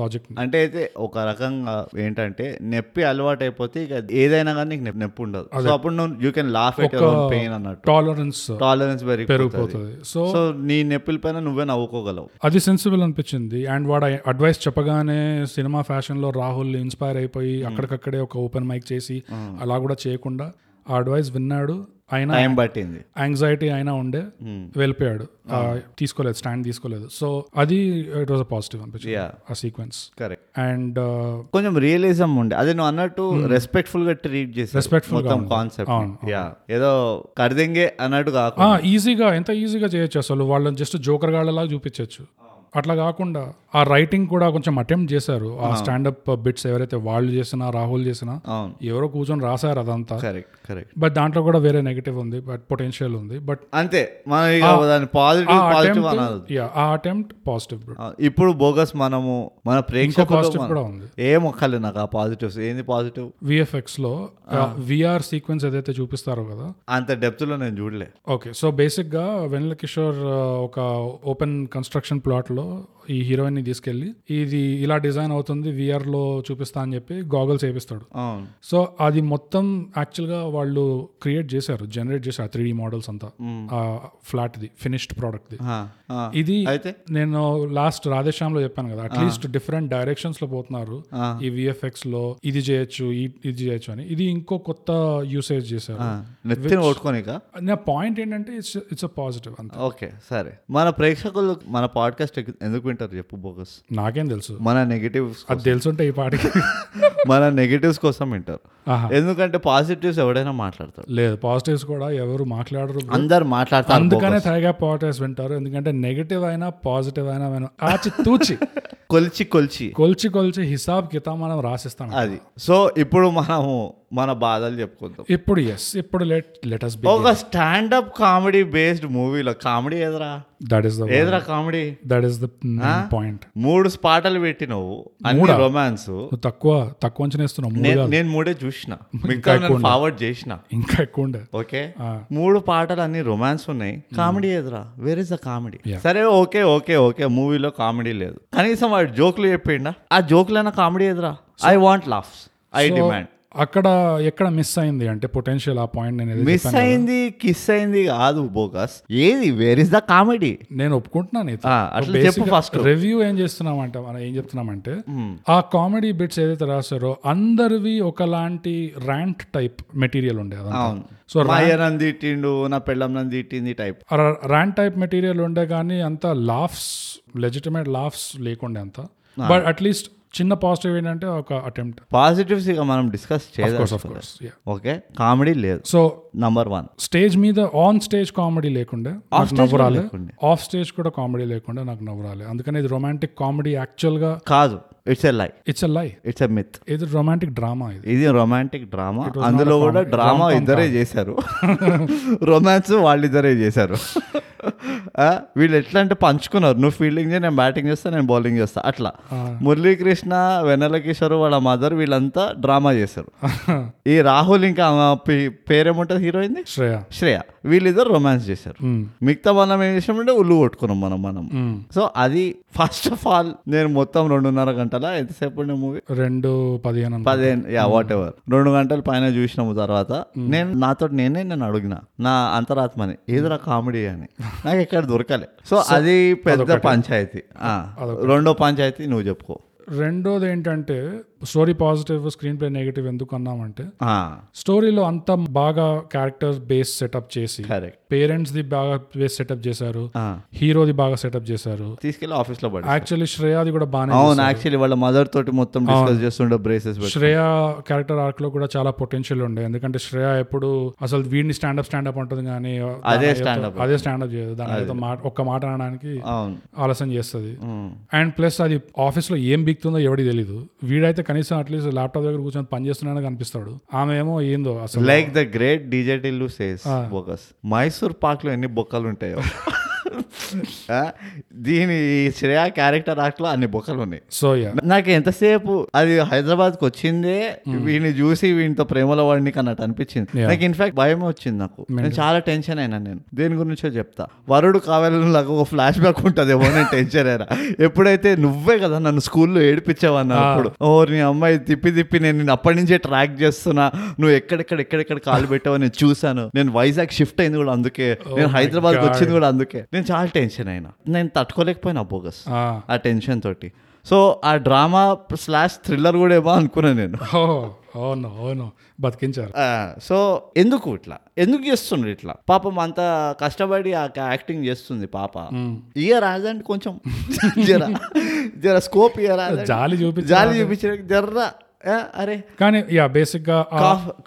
లాజిక్. అంటే అయితే ఒక రకంగా ఏంటంటే నొప్పి అలవాటు అయిపోతే ఇక ఏదైనా కానీ నీకు నొప్పి ఉండదు. సో అప్పుడు నువ్వు you can laugh at your own pain అన్నట్టు. టాలరెన్స్ టాలరెన్స్ పెరిగిపోతుంది. సో నీ నొప్పుల పైన నువ్వే నవ్వుకోగలవు. అది సెన్సిబుల్ అనిపించింది. అండ్ వాడు అడ్వైస్ చెప్పగానే సినిమా ఫ్యాషన్లో రాహుల్ ఇన్స్పైర్ అయిపోయి అక్కడికక్కడే ఒక ఓపెన్ మైక్ చేసి అలా కూడా చేయకుండా ఆ అడ్వైస్ విన్నాడు. అయినా యాంగ్జైటీ అయినా ఉండే వెళ్ళిపోయాడు, తీసుకోలేదు, స్టాండ్ తీసుకోలేదు. సో అది ఇట్ వాజ్ అ పాజిటివ్ అనిపించింది ఆ సీక్వెన్స్. కరెక్ట్. అండ్ కొంచెం రియలిజం ఉండే, అదే నువ్వు అన్నట్టు రెస్పెక్ట్ఫుల్ గా ట్రీట్ చేసి, రెస్పెక్ట్ఫుల్ కాన్సెప్ట్, ఏదో కర్దెంగే అన్నట్టు కాకుండా ఈజీగా, ఎంత ఈజీగా చేయొచ్చు అసలు. వాళ్ళని జస్ట్ జోకర్ గాళ్ళలా చూపించవచ్చు. అట్లా కాకుండా ఆ రైటింగ్ కూడా కొంచెం అటెంప్ట్ చేశారు. ఆ స్టాండప్ బిట్స్ ఎవరైతే వాళ్ళు చేసినా రాహుల్ చేసినా ఎవరో కూర్చొని రాశారు అదంతా. Correct correct. బట్ దాంట్లో కూడా వేరే నెగటివ్ ఉంది, బట్ పొటెన్షియల్ ఉంది, బట్ అంతే. ఆ అటెంప్ట్ పాజిటివ్. ఇప్పుడు బోగస్ మనము మన ప్రేక్షకులకు కూడా ఉంది. ఏం ఒక్కలే నాకు ఆ పాజిటివ్స్. ఏంది పాజిటివ్? విఎఫ్ఎక్స్ లో విఆర్ సీక్వెన్స్ ఏదైతే చూపిస్తారో కదా, అంత డెప్త్ లో నేను చూడలే. ఓకే. సో బేసిక్ గా వెన్నెల కిషోర్ ఒక ఓపెన్ కన్స్ట్రక్షన్ ప్లాట్ లో ఈ హీరోయిన్ ని తీసుకెళ్లి ఇది ఇలా డిజైన్ అవుతుంది విఆర్ లో చూపిస్తా అని చెప్పి గాగుల్స్ వేపిస్తాడు. సో అది మొత్తం యాక్చువల్ గా వాళ్ళు క్రియేట్ చేశారు, జనరేట్ చేశారు త్రీ డి మోడల్స్ అంతా ఫ్లాట్ ది ఫినిష్డ్ ప్రోడక్ట్ ది. ఇది నేను లాస్ట్ రాధేశ్యామ్ లో చెప్పాను కదా, అట్లీస్ట్ డిఫరెంట్ డైరెక్షన్స్ లో పోతున్నారు ఈ విఎఫ్ఎక్స్ లో. ఇది చేయొచ్చు, ఇది చేయొచ్చు అని. ఇది ఇంకో కొత్త యూసేజ్ చేశారు. నా పాయింట్ ఏంటంటే ఇట్స్ ఇట్స్ అ పాజిటివ్ అంతే. ఓకే సరే. మన ప్రేక్షకులు మన పాడ్కాస్ట్ ఎందుకు వింటారు చెప్పు బోగస్? నాకేం తెలుసు. మన నెగటివ్స్ అది తెలుసుంటే ఈ పాటికి మన నెగటివ్స్ కోసం వింటారు. ఎందుకంటే పాజిటివ్స్ ఎవడైనా మాట్లాడతారు. లేదు, పాజిటివ్స్ కూడా ఎవరు మాట్లాడరు, అందరు మాట్లాడతారు. అందుకనే సరిగా పాడ్కాస్ట్ వింటారు. ఎందుకంటే నెగటివ్ అయినా పాజిటివ్ అయినా మనం ఆచి తూచి కొలిచి కొలిచి కొలిచి కొలిచి హిసాబ్ కితాబ్ మనం రాసిస్తాం అది. సో ఇప్పుడు మనము మన బాధలు చెప్పుకుందాం ఇప్పుడు. yes ఇప్పుడు లెట్ లెట్ us begin. ఒక స్టాండ్ అప్ కామెడీ బేస్డ్ మూవీలో కామెడీ ఏదరా? దట్ ఇస్ ద ఏదరా comedy? That is the point. మూడు పాటలు పెట్టినవు, అన్ని రొమాన్స్. తక్కువ తక్కువ అంచనేస్తున్నావు. నేను మూడే చూసిన, ఇంకా ఫార్వర్డ్ చేసిన, ఇంకా ఎక్కువ ఉండే. ఓకే, మూడు పాటలు అన్ని రొమాన్స్ ఉన్నాయి. కామెడీ ఏదరా? Where is the comedy? సరే ఓకే ఓకే ఓకే మూవీలో కామెడీ లేదు. కనీసం వాడు జోకులు చెప్పిండా? ఆ జోకులైనా కామెడీ ఏదరా? I want laughs, I demand. అక్కడ ఎక్కడ మిస్ అయింది అంటే పొటెన్షియల్ ఆ పాయింట్ అనేది మిస్ అయింది. కిస్ అయింది కాదు బోగస్. ఏది? Where is the comedy? నేను ఒప్పుకుంటున్నాను. రివ్యూ ఏం చేస్తున్నామంటే మనం ఏం చెప్తున్నామంటే ఆ కామెడీ బిట్స్ ఏదైతే రాశారో అందరివి ఒకలాంటి ర్యాంట్ టైప్ మెటీరియల్ ఉండే. సో తిట్టిండు నా పెళ్ళం తిట్టింది టైప్ ర్యాంట్ టైప్ మెటీరియల్ ఉండే, కానీ అంత లాఫ్స్, లెజిటిమేట్ లాఫ్స్ లేకుండే అంత. బట్ అట్లీస్ట్ చిన్న పాజిటివ్ ఏంటంటే ఒక అటెంప్ట్. పాజిటివ్స్ ఇక మనం డిస్కస్ చేయాలి. ఓకే, కామెడీ లేదు. సో నంబర్ వన్, స్టేజ్ మీద ఆన్ స్టేజ్ కామెడీ లేకుండా నవ్వు రాలే, ఆఫ్ స్టేజ్ కూడా కామెడీ లేకుండా నాకు నవ్వు రాలే. అందుకని ఇది రొమాంటిక్ కామెడీ యాక్చువల్ గా కాదు. It's a lie, it's a lie, it's a myth. ఇది రొమాంటిక్ డ్రామా. ఇది రొమాంటిక్ డ్రామా. అందులో కూడా డ్రామా ఇద్దరే చేశారు, రొమాన్స్ వాళ్ళిద్దరే చేశారు. వీళ్ళు ఎట్లా అంటే పంచుకున్నారు, నువ్వు ఫీల్డింగ్ చేయి, నేను బ్యాటింగ్ చేస్తా, నేను బౌలింగ్ చేస్తా అట్లా. మురళీ కృష్ణ, వెన్నెల కిషోర్, వాళ్ళ మదర్, వీళ్ళంతా డ్రామా చేశారు. ఈ రాహుల్ ఇంకా పేరేముంటది హీరోయిన్? శ్రేయ. శ్రేయ వీళ్ళిద్దరు రొమాన్స్ చేశారు. మిగతా మనం ఏం చేసామంటే ఉల్లు కొట్టుకున్నాం మనం మనం సో అది ఫస్ట్ ఆఫ్ ఆల్ నేను మొత్తం రెండున్నర గంటల ఎంతసేపు మూవీ రెండు పదిహేను పదిహేను యా వాట్ ఎవర్ రెండు గంటల పైన చూసినాము. తర్వాత నేను నాతో నేనే నేను అడిగిన నా అంతరాత్మని, ఏదైనా కామెడీ అని నాకు ఎక్కడ దొరకలే. సో అది పెద్ద పంచాయతీ. రెండో పంచాయతీ నువ్వు చెప్పుకో. రెండోది ఏంటంటే story positive, screen play negative. ఎందుకు అన్నామంటే స్టోరీలో అంతా బాగా క్యారెక్టర్ బేస్ సెటప్ చేసి, పేరెంట్స్ ది బాగా బేస్ సెటప్ చేశారు, హీరోది బాగా సెటప్ చేశారు, తీసుకెళ్లి ఆఫీస్ లో. యాక్చువల్లీ శ్రేయాది కూడా బానే. అవును, యాక్చువల్లీ వాళ్ళ మదర్ తోటి మొత్తం డిస్కస్ చేస్తుండే బ్రేసెస్. శ్రేయ క్యారెక్టర్ ఆర్క్ లో కూడా చాలా పొటెన్షియల్ ఉండే. ఎందుకంటే శ్రేయ ఎప్పుడు అసలు వీడిని స్టాండప్ స్టాండప్ ఉంటుంది, కానీ అదే స్టాండప్ అదే స్టాండప్ చేయదు. దాని ఒక్క మాట అనడానికి ఆలస్యం చేస్తుంది. అండ్ ప్లస్ అది ఆఫీస్ లో ఏం బిగుతుందో ఎవరికి తెలీదు. వీడైతే కనీసం అట్లీస్ట్ ల్యాప్టాప్ దగ్గర కూర్చొని పని చేస్తున్నాడని కనిపిస్తాడు. ఆమె ఏమో ఏందో అసలు. Like the great DJ Tillu says bogus, Mysore pak లో ఎన్ని బొక్కలు ఉంటాయో దీని శ్రేయా క్యారెక్టర్ ఆర్ట్ లో అన్ని బొక్కలు ఉన్నాయి. సో నాకు ఎంతసేపు అది హైదరాబాద్కి వచ్చిందే వీడిని చూసి వీనితో ప్రేమలో వాడిని అన్నట్టు అనిపించింది. నాకు ఇన్ఫాక్ట్ భయం వచ్చింది, నాకు నేను చాలా టెన్షన్ అయినా. నేను దేని గురించో చెప్తా, వరుడు కావాలని నాకు ఒక ఫ్లాష్ బ్యాక్ ఉంటుంది ఏమో, నేను టెన్షన్ అయినా. ఎప్పుడైతే నువ్వే కదా నన్ను స్కూల్లో ఏడిపించావన్నప్పుడు, ఓ నీ అమ్మాయి తిప్పి తిప్పి నేను అప్పటి నుంచే ట్రాక్ చేస్తున్నా, నువ్వు ఎక్కడెక్కడ ఎక్కడెక్కడ కాలు పెట్టావో నేను చూసాను, నేను వైజాగ్ షిఫ్ట్ అయింది కూడా అందుకే, నేను హైదరాబాద్కి వచ్చింది కూడా అందుకే, నేను చాలా టెన్షన్ అయినా. నేను తట్టుకోలేకపోయినా బోగస్ ఆ టెన్షన్ తోటి. సో ఆ డ్రామా స్లాష్ థ్రిల్లర్ కూడా ఏమో అనుకున్నాను నేను. అవును అవును బతికించారు. సో ఎందుకు ఇట్లా ఎందుకు చేస్తుండ్రు ఇట్లా, పాపం అంత కష్టపడి ఆ యాక్టింగ్ చేస్తుంది పాప, ఇయర్ రాదండి కొంచెం జర జర స్కోప్ ఇయర్ జాలి చూపి జాలి చూపించే జర్రా. అరే కానీ యా బేసిక్ గా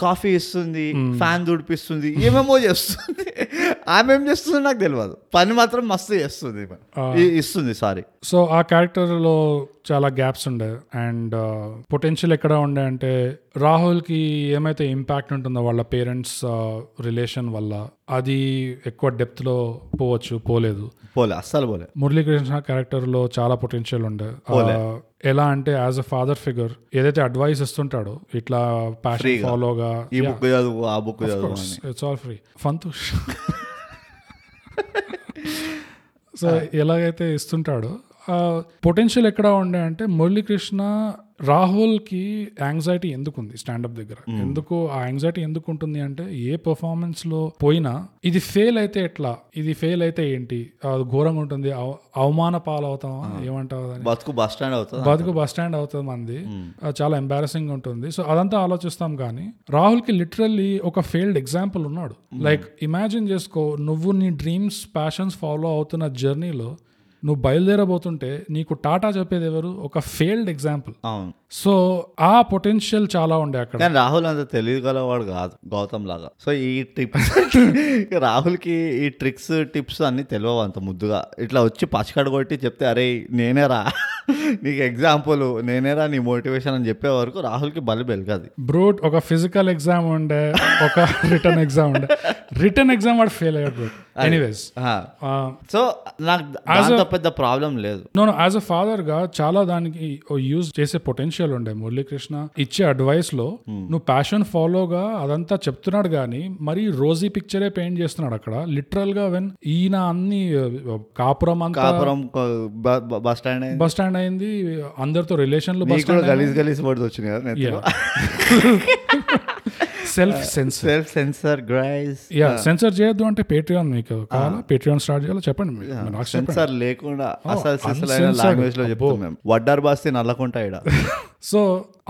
కాఫీ ఇస్తుంది, ఫ్యాన్ దుడిపిస్తుంది, ఏమేమో చేస్తుంది. ఆమె ఏం చేస్తుంది నాకు తెలియదు, పని మాత్రం మస్తు చేస్తుంది ఇస్తుంది సారీ. సో ఆ క్యారెక్టర్ లో చాలా గ్యాప్స్ ఉండే అండ్ పొటెన్షియల్ ఎక్కడ ఉండే అంటే, రాహుల్ కి ఏమైతే ఇంపాక్ట్ ఉంటుందో వాళ్ళ పేరెంట్స్ రిలేషన్ వల్ల అది ఎక్కువ డెప్త్ లో పోవచ్చు, పోలేదు పోలే అస్సలు పోలే. మురళీకృష్ణ క్యారెక్టర్ లో చాలా పొటెన్షియల్ ఉండే. ఎలా అంటే యాజ్ అ ఫాదర్ ఫిగర్ ఏదైతే అడ్వైస్ ఇస్తుంటాడో ఇట్లా ప్యాషన్ ఫాలోగా, ఈ బుక్ చదువు ఆ బుక్ చదువు, ఇట్స్ ఆల్ ఫ్రీ ఫంతూష్. సో ఎలాగైతే ఇస్తుంటాడో పొటెన్షియల్ ఎక్కడ ఉండే అంటే, మురళీకృష్ణ రాహుల్కి యాంగ్జైటీ ఎందుకుంది స్టాండప్ దగ్గర, ఎందుకు ఆ యాంగ్జైటీ ఎందుకు ఉంటుంది అంటే, ఏ పర్ఫార్మెన్స్లో పోయినా ఇది ఫెయిల్ అయితే ఎట్లా, ఇది ఫెయిల్ అయితే ఏంటి, అది ఘోరంగా ఉంటుంది, అవమాన పాలవుతామా ఏమంటావు, బతుకు బస్ స్టాండ్ అవుతుంది బతుకు బస్ స్టాండ్ అవుతుంది మంది, చాలా ఎంబారసింగ్ ఉంటుంది. సో అదంతా ఆలోచిస్తాం కానీ రాహుల్కి లిటరల్లీ ఒక ఫెయిల్డ్ ఎగ్జాంపుల్ ఉన్నాడు. లైక్ ఇమాజిన్ చేసుకో, నువ్వు నీ డ్రీమ్స్ ప్యాషన్స్ ఫాలో అవుతున్న జర్నీలో నువ్వు బయలుదేరబోతుంటే నీకు టాటా చెప్పేది ఎవరు, ఒక ఫెయిల్డ్ ఎగ్జాంపుల్. సో ఆ పొటెన్షియల్ చాలా ఉండే అక్కడ. రాహుల్ అంత తెలియగలవాడు కాదు గౌతమ్ లాగా. సో ఈ టిప్స్ రాహుల్ కి ఈ ట్రిక్స్ టిప్స్ అన్ని తెలియవు అంత ముద్దుగా. ఇట్లా వచ్చి పచ్చకడ కొట్టి చెప్తే అరే నేనేరా నీకు ఎగ్జాంపుల్, నేనేరా నీ మోటివేషన్ అని చెప్పే వరకు రాహుల్ కి బలి బెలగదు. బ్రూట్ ఒక ఫిజికల్ ఎగ్జామ్ ఉండే, ఒక రిటర్న్ ఎగ్జామ్ ఉండే, రిటర్న్ ఎగ్జామ్ వాడు ఫెయిల్ అయ్యాడు బ్రూట్. ఎనీవేస్ సో నాకు అంత పెద్ద ప్రాబ్లం లేదు. No no as a father గా చాలా దానికి యూజ్ చేసే పొటెన్షియల్ ఉండే. మురళీకృష్ణ ఇచ్చే అడ్వైస్ లో నువ్వు ప్యాషన్ ఫాలోగా అదంతా చెప్తున్నాడు కానీ మరి రోజీ పిక్చరే పెయింట్ చేస్తున్నాడు అక్కడ లిటరల్ గా. వెన్ ఈయన అన్ని కాపురం అంతా బస్ స్టాండ్ బస్ స్టాండ్ అయింది, అందరితో రిలేషన్లు గలీజ్ గలీజ్ వర్డ్స్ వచ్చినాయి కదా, self censor self censor guys. Yeah censor చేయొద్దు అంటే పేట్రియాన్ మీకు కావాలా, పేట్రియాన్ స్టార్ట్ చేయాలో చెప్పండి. సెన్సర్ లేకుండా అసలు సిసలైన లాంగ్వేజ్ లో చెప్తాం, వడ్డార్ బాస్తి నల్లకుంటా ఇడ. సో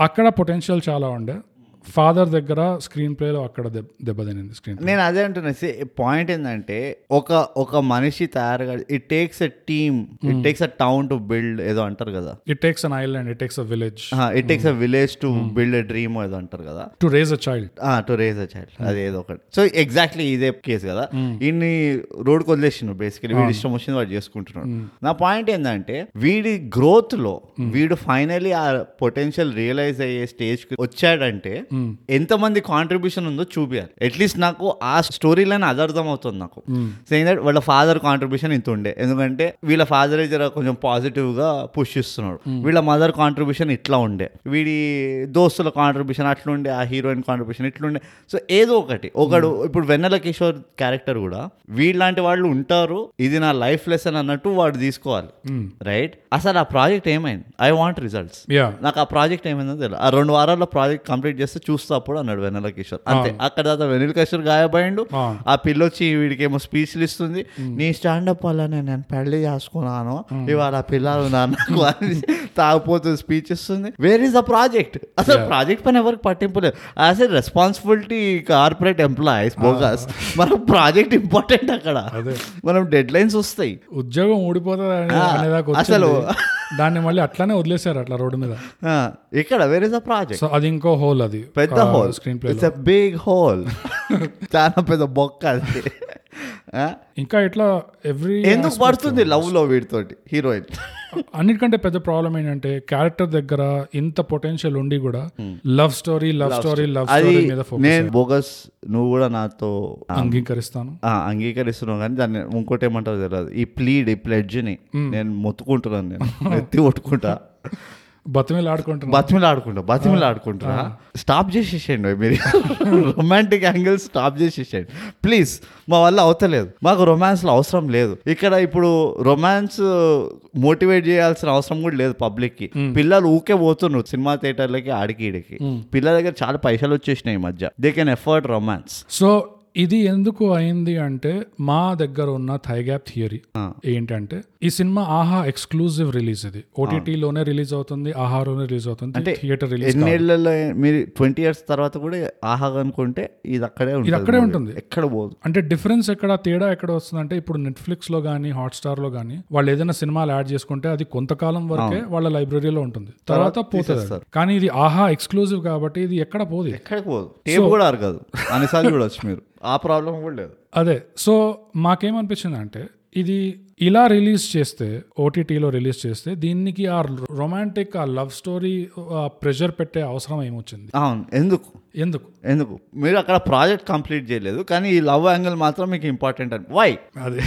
అక్కడ పొటెన్షియల్ చాలా ఉండే ఫాదర్ దగ్గర, స్క్రీన్ ప్లేలో అక్కడ దెబ్బతినింది స్క్రీన్. నేను అదే అంటున్నా, పాయింట్ ఏంటంటే ఒక ఒక మనిషి తయారుగా, it takes a team, it takes a town to build ఏదో అంటారు కదా, it takes an island, it takes a village, it takes a village to build a dream ఏదో అంటారు కదా, to raise a child to raise a child అదేదో ఒకటి. So exactly ఇదే case కదా, ఇన్ని రోడ్కి వదిలేసినాడు బేసికలీ, వీడి ఇష్టం వచ్చింది వాడు చేసుకుంటున్నాడు. నా పాయింట్ ఏంటంటే వీడి గ్రోత్ లో వీడు ఫైనలీ ఆ పొటెన్షియల్ రియలైజ్ అయ్యే స్టేజ్ కి వచ్చాడంటే ఎంత మంది కాంట్రిబ్యూషన్ ఉందో చూపియాలి. అట్లీస్ట్ నాకు ఆ స్టోరీ లైన్ అది అర్థం అవుతుంది నాకు, సేయింగ్ దట్ వాళ్ళ ఫాదర్ కాంట్రిబ్యూషన్ ఇంత ఉండే, ఎందుకంటే వీళ్ళ ఫాదరే జర కొంచెం పాజిటివ్ గా పుష్ ఇస్తున్నాడు, వీళ్ళ మదర్ కాంట్రిబ్యూషన్ ఇట్లా ఉండే, వీడి దోస్తుల కాంట్రిబ్యూషన్ అట్లుండే, ఆ హీరోయిన్ కాంట్రిబ్యూషన్ ఇట్లుండే. సో ఏదో ఒకటి ఒకడు ఇప్పుడు వెన్నెల కిషోర్ క్యారెక్టర్ కూడా వీళ్ళలాంటి వాళ్ళు ఉంటారు, ఇది నా లైఫ్ లెసన్ అన్నట్టు వాడు తీసుకోవాలి రైట్. అసలు ఆ ప్రాజెక్ట్ ఏమైంది, ఐ వాంట్ రిజల్ట్స్, నాకు ఆ ప్రాజెక్ట్ ఏమైందో తెలియదు. ఆ రెండు వారాల్లో ప్రాజెక్ట్ కంప్లీట్ చేస్తే చూస్తా అప్పుడు అన్నాడు వెన్నెల కిషోర్, అంతే. అక్కడ తర్వాత వెన్నెల కిషోర్ గాయపడిండు, ఆ పిల్లొచ్చి వీడికి ఏమో స్పీచ్లు ఇస్తుంది, నీ స్టాండప్ వల్లనే నేను పెళ్లి చేసుకున్నాను, ఇవాళ పిల్లలు నాకు తాగిపోతుంది స్పీచ్ ఇస్తుంది. వేర్ ఈస్ ద ప్రాజెక్ట్, అసలు ప్రాజెక్ట్ పైన ఎవరికి పట్టింపు లేదు. As a responsibility corporate employees bogus, మనం ప్రాజెక్ట్ ఇంపార్టెంట్ అక్కడ, మనం డెడ్ లైన్స్ వస్తాయి, ఉద్యోగం ఊడిపోతుంది అసలు, దాన్ని మళ్ళీ అట్లానే వదిలేసారు అట్లా రోడ్డు మీద. ఇక్కడ వేర్ ఇస్ అ ప్రాజెక్ట్, అది ఇంకో హోల్, అది పెద్ద hole, screen play it's a big hole, చాలా పెద్ద బొక్క అది. ఇంకా ఇట్లా ఎవ్రీ ఎందుకు పడుతుంది లవ్ లో వీడితోటి హీరోయిన్. అన్నిటికంటే పెద్ద ప్రాబ్లం ఏంటంటే క్యారెక్టర్ దగ్గర ఇంత పొటెన్షియల్ ఉండి కూడా love story love story love story మీద ఫోకస్. బోగస్ నువ్వు కూడా నాతో అంగీకరిస్తాను అంగీకరిస్తున్నావు కానీ దాన్ని ఇంకోటి ఏమంటారు తెలియదు. ఈ ప్లీడ్ ఈ ప్లెడ్జ్ని నేను మొత్తుకుంటున్నాను, నేను ఎత్తి కొట్టుకుంటా, బతిమీలు ఆడుకుంటున్నా బతిమీలు ఆడుకుంటా బతిమీలు ఆడుకుంటున్నా స్టాప్ చేసేసేయండి మీరు రొమాంటిక్ యాంగిల్స్ స్టాప్ చేసేసేయండి ప్లీజ్, మా వల్ల అవుతలేదు, మాకు రొమాన్స్లో అవసరం లేదు. ఇక్కడ ఇప్పుడు రొమాన్స్ మోటివేట్ చేయాల్సిన అవసరం కూడా లేదు పబ్లిక్కి. పిల్లలు ఊకే పోతున్నారు సినిమా థియేటర్లకి ఆడికి ఈడికి, పిల్లల దగ్గర చాలా పైసలు వచ్చేసినాయి ఈ మధ్య, they can afford romance. So ఇది ఎందుకు అయింది అంటే మా దగ్గర ఉన్న థై గ్యాప్ థియరీ ఏంటంటే ఈ సినిమా ఆహా ఎక్స్క్లూజివ్ రిలీజ్, ఇది ఓటీటీ లోనే రిలీజ్ అవుతుంది, ఆహాలోనే రిలీజ్ అవుతుంది, అంటే థియేటర్ రిలీజ్. ఎన్నేళ్లలో మీరు ట్వంటీ ఇయర్స్ తర్వాత కూడా ఆహా అనుకుంటే ఇది అక్కడే ఇది అక్కడే ఉంటుంది, ఎక్కడ పోదు. అంటే డిఫరెన్స్ ఎక్కడ, తేడా ఎక్కడ వస్తుందంటే ఇప్పుడు నెట్ఫ్లిక్స్ లో కానీ హాట్స్టార్ లో కానీ వాళ్ళు ఏదైనా సినిమాలు యాడ్ చేసుకుంటే అది కొంతకాలం వరకే వాళ్ళ లైబ్రరీలో ఉంటుంది, తర్వాత పోతుంది. కానీ ఇది ఆహా ఎక్స్క్లూజివ్ కాబట్టి ఇది ఎక్కడ పోదు, ఎక్కడ పోదు, టేబుల్ కూడా ఆరగదు, అన్నిసార్లు చూడొచ్చు మీరు, ఆ ప్రాబ్లం కూడా లేదు. అదే సో మాకేమనిపించింది అంటే ఇది ఇలా రిలీజ్ చేస్తే ఓటీటీలో రిలీజ్ చేస్తే దీనికి ఆ రొమాంటిక్ ఆ లవ్ స్టోరీ ప్రెషర్ పెట్టే అవసరం ఏమొచ్చింది? అవును, ఎందుకు ఎందుకు ఎందుకు మీరు అక్కడ ప్రాజెక్ట్ కంప్లీట్ చేయలేదు కానీ ఈ లవ్ యాంగిల్ మాత్రం మీకు ఇంపార్టెంట్ అని వై? అదే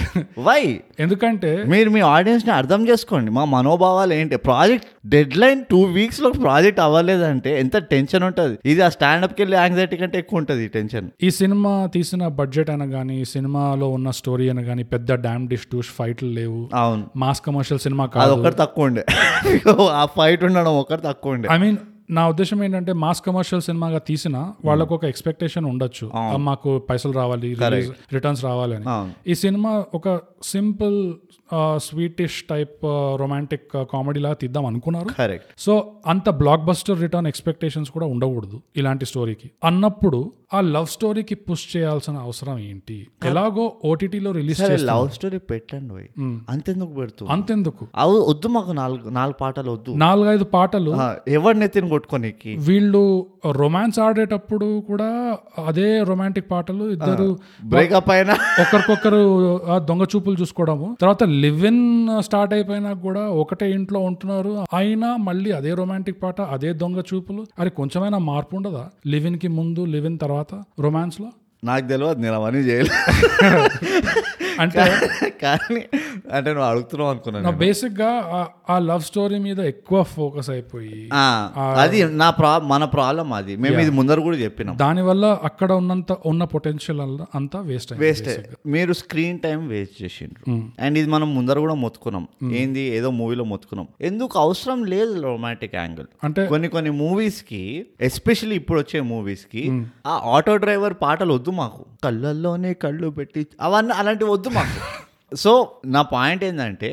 వై? ఎందుకంటే మీరు మీ ఆడియన్స్ని అర్థం చేసుకోండి, మా మనోభావాలు ఏంటి. Project deadline two weeks లో ప్రాజెక్ట్ అవ్వలేదంటే ఎంత టెన్షన్ ఉంటుంది, ఇది ఆ స్టాండప్కి వెళ్ళి యాంగ్జైటీ కంటే ఎక్కువ ఉంటుంది ఈ టెన్షన్. ఈ సినిమా తీసిన బడ్జెట్ అయినా కానీ ఈ సినిమాలో ఉన్న స్టోరీ అయినా కానీ పెద్ద డామ్ డిష్ డూష్ ఫైట్లు లేవు. అవును, మాస్ కమర్షియల్ సినిమా కాదు, ఒకటి తక్కువ ఉండే ఆ ఫైట్ ఉండడం ఒకటి తక్కువ ఉండే. ఐ మీన్ నా ఉద్దేశం ఏంటంటే మాస్ కమర్షియల్ సినిమాగా తీసిన వాళ్ళకు ఒక ఎక్స్పెక్టేషన్ ఉండొచ్చు, మాకు పైసలు రావాలి, రిటర్న్స్ రావాలి అని. ఈ సినిమా ఒక simple sweetish type romantic comedy లాగా తీద్దాం అనుకున్నారు. సో అంత బ్లాక్ బస్టర్ రిటర్న్ ఎక్స్పెక్టేషన్స్ కూడా ఉండకూడదు ఇలాంటి స్టోరీకి అన్నప్పుడు ఆ లవ్ స్టోరీకి పుష్ చేయాల్సిన అవసరం ఏంటి? ఎలాగో ఓటీటీలో రిలీజ్ చేయాలి, లవ్ స్టోరీ పెట్టండి, అంతెందుకు పెడుతుంది, అంతెందుకు వద్దు మాకు నాలుగు నాలుగు పాటలు వద్దు, నాలుగైదు పాటలు ఎవరినైతే కొట్టుకోనికి. వీళ్ళు రొమాన్స్ ఆడేటప్పుడు కూడా అదే రొమాంటిక్ పాటలు, ఇద్దరు బ్రేకప్ అయినా ఒకరికొకరు దొంగ చూపులు చూసుకోవడము, తర్వాత లివ్ ఇన్ స్టార్ట్ అయిపోయినా కూడా ఒకటే ఇంట్లో ఉంటున్నారు అయినా మళ్ళీ అదే రొమాంటిక్ పాట, అదే దొంగ చూపులు. అరే కొంచెమైనా మార్పు ఉండదా లివ్ ఇన్ కి ముందు లివ్ ఇన్ తర్వాత రొమాన్స్ లో? నాకు తెలియదు, నేను అవన్నీ చేయలేదు. అంటే కానీ అంటే నువ్వు అడుగుతున్నావు అనుకున్నాను. బేసిక్ గా ఆ లవ్ స్టోరీ మీద ఎక్కువ ఫోకస్ అయిపోయి అది నా ప్రా మన ప్రాబ్లం, అది మేము ఇది ముందర కూడా చెప్పినాం. దానివల్ల అక్కడ ఉన్నంత ఉన్న పొటెన్షియల్ అంతా వేస్ట్ వేస్ట్ మీరు స్క్రీన్ టైం వేస్ట్ చేసిండ్రు. అండ్ ఇది మనం ముందర కూడా మొత్తుకున్నాం, ఏంది ఏదో మూవీలో మొత్తుకున్నాం, ఎందుకు అవసరం లేదు రొమాంటిక్ యాంగిల్. అంటే కొన్ని కొన్ని మూవీస్ కి, ఎస్పెషల్లీ ఇప్పుడు వచ్చే మూవీస్ కి ఆ ఆటో డ్రైవర్ పాటలు వద్దు మాకు, కళ్ళల్లోనే కళ్ళు పెట్టి అవన్నీ అలాంటివి వద్దు మాకు. సో నా పాయింట్ ఏంటంటే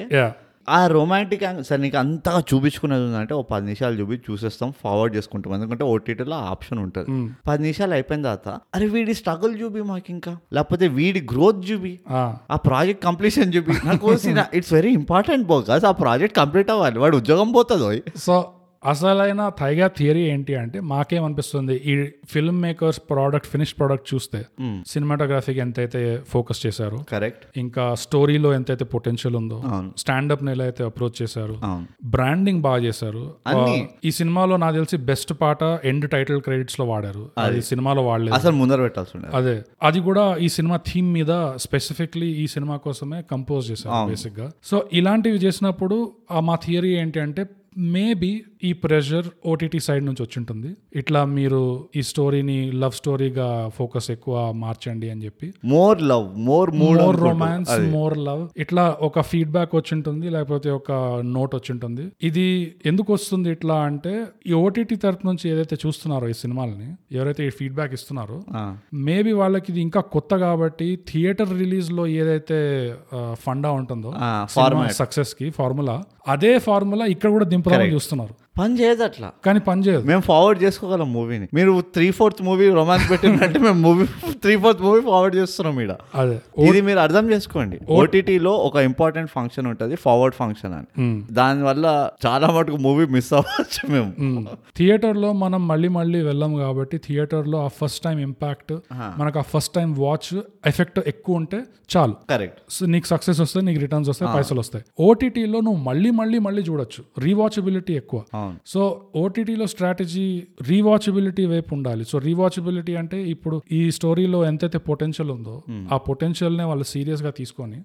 ఆ రొమాంటిక్ యాంగిల్ సార్ నీకు అంతగా చూపించుకునేది ఉందంటే ఓ పది నిమిషాలు చూపి చూసేస్తాం, ఫార్వర్డ్ చేసుకుంటాం, ఎందుకంటే ఓటీటీలో ఆప్షన్ ఉంటుంది. పది నిమిషాలు అయిపోయిన తర్వాత అరే వీడి స్ట్రగుల్ చూపి మాకు, ఇంకా లేకపోతే వీడి గ్రోత్ చూపి, ఆ ప్రాజెక్ట్ కంప్లీషన్ చూపి. నాకు ఇట్స్ వెరీ ఇంపార్టెంట్ బికాస్ ఆ ప్రాజెక్ట్ కంప్లీట్ అవ్వాలి, వాడు ఉద్యోగం పోతుంది. సో అసలైన థైగా థియరీ ఏంటి అంటే మాకేమనిపిస్తుంది, ఈ film makers product finish product చూస్తే సినిమాటోగ్రఫీకి ఎంతైతే ఫోకస్ చేశారు, కరెక్ట్, ఇంకా స్టోరీలో ఎంతైతే పొటెన్షియల్ ఉందో, స్టాండప్ ని ఎలా అయితే అప్రోచ్ చేశారు, బ్రాండింగ్ బాగా చేశారు. ఈ సినిమాలో నాకు తెలిసి బెస్ట్ పాట ఎండ్ టైటిల్ క్రెడిట్స్ లో వాడారు, అది సినిమాలో వాడలేదు, అసలు ముందర పెట్టాల్సి ఉండేది. అదే అది కూడా ఈ సినిమా థీమ్ మీద స్పెసిఫిక్లీ ఈ సినిమా కోసమే కంపోజ్ చేశారు బేసిక్ గా. సో ఇలాంటివి చేసినప్పుడు మా థియరీ ఏంటి అంటే మేబీ ఈ ప్రెషర్ ఓటీటీ సైడ్ నుంచి వచ్చి ఉంటుంది, ఇట్లా మీరు ఈ స్టోరీని లవ్ స్టోరీగా ఫోకస్ ఎక్కువ మార్చండి అని చెప్పి more love more more romance more love ఇట్లా ఒక ఫీడ్బ్యాక్ వచ్చి ఉంటుంది, లేకపోతే ఒక నోట్ వచ్చి ఉంటుంది. ఇది ఎందుకు వస్తుంది ఇట్లా అంటే ఈ ఓటీటీ తరపు నుంచి ఏదైతే చూస్తున్నారో ఈ సినిమాలని, ఎవరైతే ఈ ఫీడ్బ్యాక్ ఇస్తున్నారో మేబీ వాళ్ళకి ఇది ఇంకా కొత్త కాబట్టి థియేటర్ రిలీజ్ లో ఏదైతే ఫండా ఉంటుందో సక్సెస్ కి ఫార్ములా, అదే ఫార్ములా ఇక్కడ కూడా దింపడానికి చూస్తున్నారు. పని చేయదు అట్లా, కానీ పని చేయదు. మేము ఫార్వర్డ్ చేసుకోగలం మూవీని. మీరు త్రీ ఫోర్త్ మూవీ రొమాన్స్ పెట్టిందంటే మేము movie three fourth movie forward చేస్తున్నాం ఇక్కడ. అదే ఇది మీరు అర్థం చేసుకోండి. ఓటీటీలో ఒక ఇంపార్టెంట్ ఫంక్షన్ ఉంటుంది ఫార్వర్డ్ ఫంక్షన్ అని, దానివల్ల చాలా మటుకు మూవీ మిస్ అవ్వచ్చు. మేము థియేటర్లో మనం మళ్ళీ మళ్ళీ వెళ్ళాం కాబట్టి థియేటర్లో ఆ ఫస్ట్ టైం ఇంపాక్ట్ మనకు, ఆ ఫస్ట్ టైం వాచ్ ఎఫెక్ట్ ఎక్కువ ఉంటే చాలు. కరెక్ట్. సో నీకు సక్సెస్ వస్తాయి, నీకు రిటర్న్స్ వస్తాయి, పైసలు వస్తాయి. ఓటీటీలో నువ్వు మళ్ళీ మళ్ళీ మళ్ళీ చూడొచ్చు, రీవాచబిలిటీ ఎక్కువ. సో ఓటీటీలో స్ట్రాటజీ రీవాచబిలిటీ వైపు ఉండాలి. సో రీవాచబిలిటీ అంటే ఇప్పుడు ఈ స్టోరీలో ఎంతైతే పొటెన్షియల్ ఉందో ఆ పొటెన్షియల్నే వాళ్ళు సీరియస్గా తీసుకొని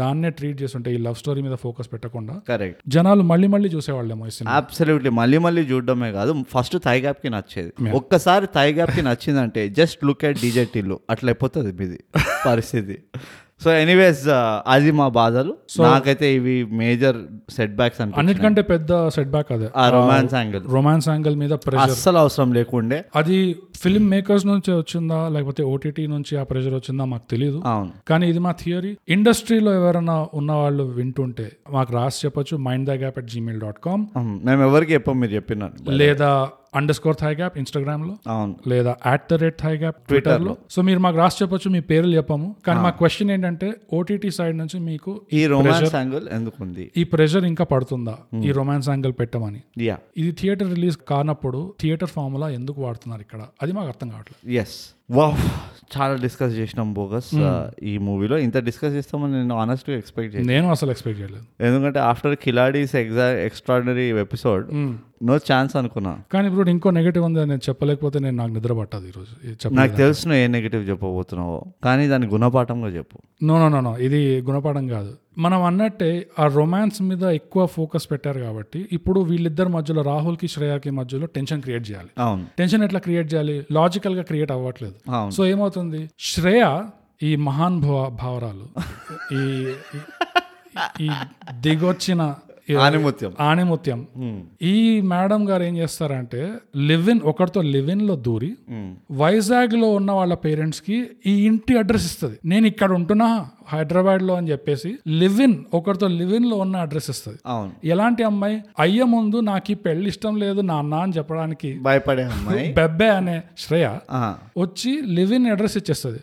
దాన్నే ట్రీట్ చేస్తుంటే, ఈ లవ్ స్టోరీ మీద ఫోకస్ పెట్టకుండా. కరెక్ట్. జనాలు మళ్ళీ మళ్ళీ చూసేవాళ్ళేమో ఈ సినిమా. అబ్సల్యూట్లీ. మళ్ళీ మళ్ళీ చూడడమే కాదు, ఫస్ట్ థై గ్యాప్ కి నచ్చేది. ఒక్కసారి థై గ్యాప్ కి నచ్చిందంటే జస్ట్ లుక్ ఎట్ డిజెటిల్లు అట్లా అయిపోతుంది మీది పరిస్థితి. సో ఎనీవేస్ అది మా బాధలు. నాకైతే ఇవి మేజర్ సెట్ బ్యాక్స్ అనిపిస్తాయి. అన్నిటికంటే పెద్ద సెట్ బ్యాక్ అదే రొమాన్స్ యాంగిల్. రొమాన్స్ యాంగిల్ మీద ప్రెషర్ అస్సలు అవసరం లేకుండే. అది ఫిల్మ్ మేకర్స్ నుంచి వచ్చిందా లేకపోతే ఓటీటీ నుంచి ఆ ప్రెషర్ వచ్చిందా మాకు తెలియదు. అవును. కానీ ఇది మా థియరీ. ఇండస్ట్రీలో ఎవరైనా ఉన్న వాళ్ళు వింటుంటే మాకు రాసి చెప్పొచ్చు. Mind the gap at Gmail dot com. మేము ఎవరికి చెప్పాం మీరు చెప్పినారు, లేదా underscore thigh gap Instagram లో, లేదా at the rate thigh gap Twitter లో. సో మీరు మాకు రాసి చెప్పొచ్చు, మీ పేర్లు చెప్పాము. కానీ మా క్వశ్చన్ ఏంటంటే ఓటీటీ సైడ్ నుంచి మీకు ఈ రొమాన్స్ యాంగిల్ ఎందుకుంది, ఈ ప్రెషర్ ఇంకా పడుతుందా ఈ రొమాన్స్ యాంగిల్ పెట్టమని? ఇది థియేటర్ రిలీజ్ కానప్పుడు థియేటర్ ఫార్ములా ఎందుకు వాడుతున్నారు ఇక్కడ, అది మాకు అర్థం కావట్లేదు. ఎస్ వావ్, చాలా డిస్కస్ చేసినాం బోగస్ ఈ మూవీలో. ఇంత డిస్కస్ చేస్తామని నేను ఆనెస్ట్‌గా ఎక్స్పెక్ట్ చేయలేదు. నేను అసలు ఎక్స్పెక్ట్ చేయలేదు, ఎందుకంటే ఆఫ్టర్ కిలాడీస్ ఎగ్జా ఎక్స్ట్రాడినరీ ఎపిసోడ్ నో ఛాన్స్ అనుకున్నా. కానీ ఇప్పుడు ఇంకో నెగటివ్ ఉంది, నేను చెప్పలేకపోతే నేను నాకు నిద్ర పట్టదు ఈరోజు. నాకు తెలుసు ఏ నెగటివ్ చెప్పబోతున్నావో, కానీ దాన్ని గుణపాఠంగా చెప్పు. నో నో నో ఇది గుణపాఠం కాదు. మనం అన్నట్టే ఆ రొమాన్స్ మీద ఎక్కువ ఫోకస్ పెట్టారు కాబట్టి ఇప్పుడు వీళ్ళిద్దరి మధ్యలో రాహుల్ కి శ్రేయాకి మధ్యలో టెన్షన్ క్రియేట్ చేయాలి. టెన్షన్ ఎట్లా క్రియేట్ చేయాలి? లాజికల్ గా క్రియేట్ అవ్వట్లేదు. సో ఏమవుతుంది, శ్రేయ ఈ మహాన్ భావరాలు ఈ ఈ దిగొచ్చిన ఆణిముత్యం ఈ మేడం గారు ఏం చేస్తారంటే లివ్ ఇన్ ఒకరితో లివ్ ఇన్ లో దూరి వైజాగ్ లో ఉన్న వాళ్ళ పేరెంట్స్ కి ఈ ఇంటి అడ్రస్ ఇస్తుంది. నేను ఇక్కడ ఉంటున్నా హైదరాబాద్ లో అని చెప్పేసి లివ్ ఇన్ ఒకరితో లివ్ ఇన్ లో ఉన్న అడ్రస్ ఇస్తుంది. ఎలాంటి అమ్మాయి? అయ్యే ముందు నాకు ఈ పెళ్లి ఇష్టం లేదు నాన్న అని చెప్పడానికి భయపడే అమ్మాయి బెబ్బే అనే శ్రేయ వచ్చి లివ్ ఇన్ అడ్రస్ ఇచ్చేస్తుంది.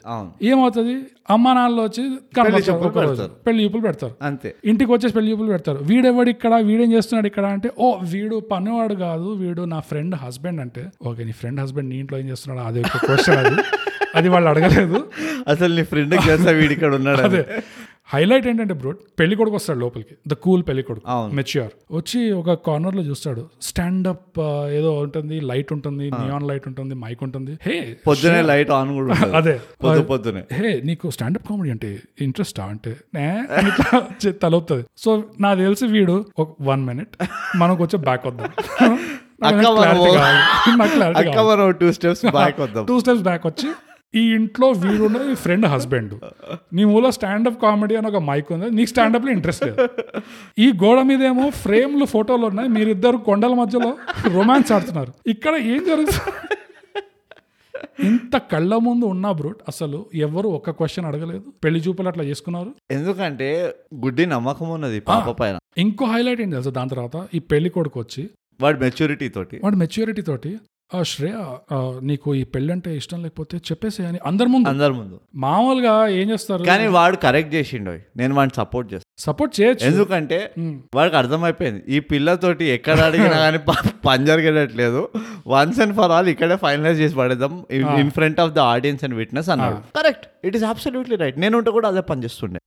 ఏమవుతుంది, అమ్మా నాన్నలో వచ్చి పెళ్లి చూపులు పెడతారు, అంతే. ఇంటికి వచ్చేసి పెళ్లి చూపులు పెడతారు. వీడెవడు ఇక్కడ, వీడేం చేస్తున్నాడు ఇక్కడ అంటే, ఓ వీడు పనివాడు కాదు, వీడు నా ఫ్రెండ్ హస్బెండ్ అంటే, ఓకే నీ ఫ్రెండ్ హస్బెండ్ నీ ఇంట్లో ఏం చేస్తున్నాడు అదే ఒక క్వశ్చన్. అది అది వాళ్ళు అడగలేదు, అసలు నీ ఫ్రెండ్ వీడి ఇక్కడ ఉన్నాడు. అదే హైలైట్ ఏంటంటే బ్రో పెళ్లి కొడుకు వస్తాడు లోపలికి, ద కూల్ పెళ్లి కొడుకు మెచ్యూర్ వచ్చి ఒక కార్నర్ లో చూస్తాడు. స్టాండ్ అప్ ఏదో ఉంటుంది, లైట్ ఉంటుంది, నియాన్ లైట్ ఉంటుంది, మైక్ ఉంటుంది. హే పొద్దునే లైట్ ఆన్ కూడా, అదే పొద్దునే హే నీకు స్టాండప్ కామెడీ అంటే ఇంట్రెస్టా అంటే తలవుతుంది. సో నా తెలిసి వీడు వన్ మినిట్ మనకు వచ్చే బ్యాక్ వద్దాం, టూ స్టెప్స్ బ్యాక్ వద్దాం, టూ స్టెప్స్ బ్యాక్ వచ్చి ఈ ఇంట్లో వీడు ఉన్నది ఫ్రెండ్ హస్బెండ్, నీ మూల స్టాండప్ కామెడీ అని ఒక మైక్ ఉంది, నీకు స్టాండప్ లో ఇంట్రెస్ట్ లేదు. ఈ గోడ మీదేమో ఫ్రేమ్లు ఫోటోలు ఉన్నాయి, మీరిద్దరు కొండల మధ్యలో రొమాన్స్ ఆడుతున్నారు. ఇక్కడ ఏం జరుగుతుంది? ఇంత కళ్ళ ముందు ఉన్నా బ్రూట్ అసలు ఎవరు ఒక్క క్వశ్చన్ అడగలేదు. పెళ్లి చూపులు అట్లా చేసుకున్నారు ఎందుకంటే గుడ్డి నమ్మకం ఉన్నది పాప పైన. ఇంకో హైలైట్ ఏంటి తెలుసా, దాని తర్వాత ఈ పెళ్లి కొడుకు వచ్చి వాడు మెచ్యూరిటీ తోటి వాడు మెచ్యూరిటీ తోటి శ్రేయ నీకు ఈ పెళ్ళంటే ఇష్టం లేకపోతే చెప్పేసే అని అందరి ముందు అందరి ముందు మామూలుగా ఏం చేస్తారు. కానీ వాడు కరెక్ట్ చేసిండు, నేను వాడిని సపోర్ట్ చేస్తాను, సపోర్ట్ చేయొచ్చు, ఎందుకంటే వాడికి అర్థమైపోయింది ఈ పిల్లతోటి ఎక్కడ అడిగినా కానీ పని జరగట్లేదు, వన్స్ అండ్ ఫర్ ఆల్ ఇక్కడే ఫైనలైజ్ చేసి పడేద్దాం in front of the audience and witness అన్నాడు. Correct, it is absolutely right. నేను ఉంటే కూడా అదే పని చేస్తుండే,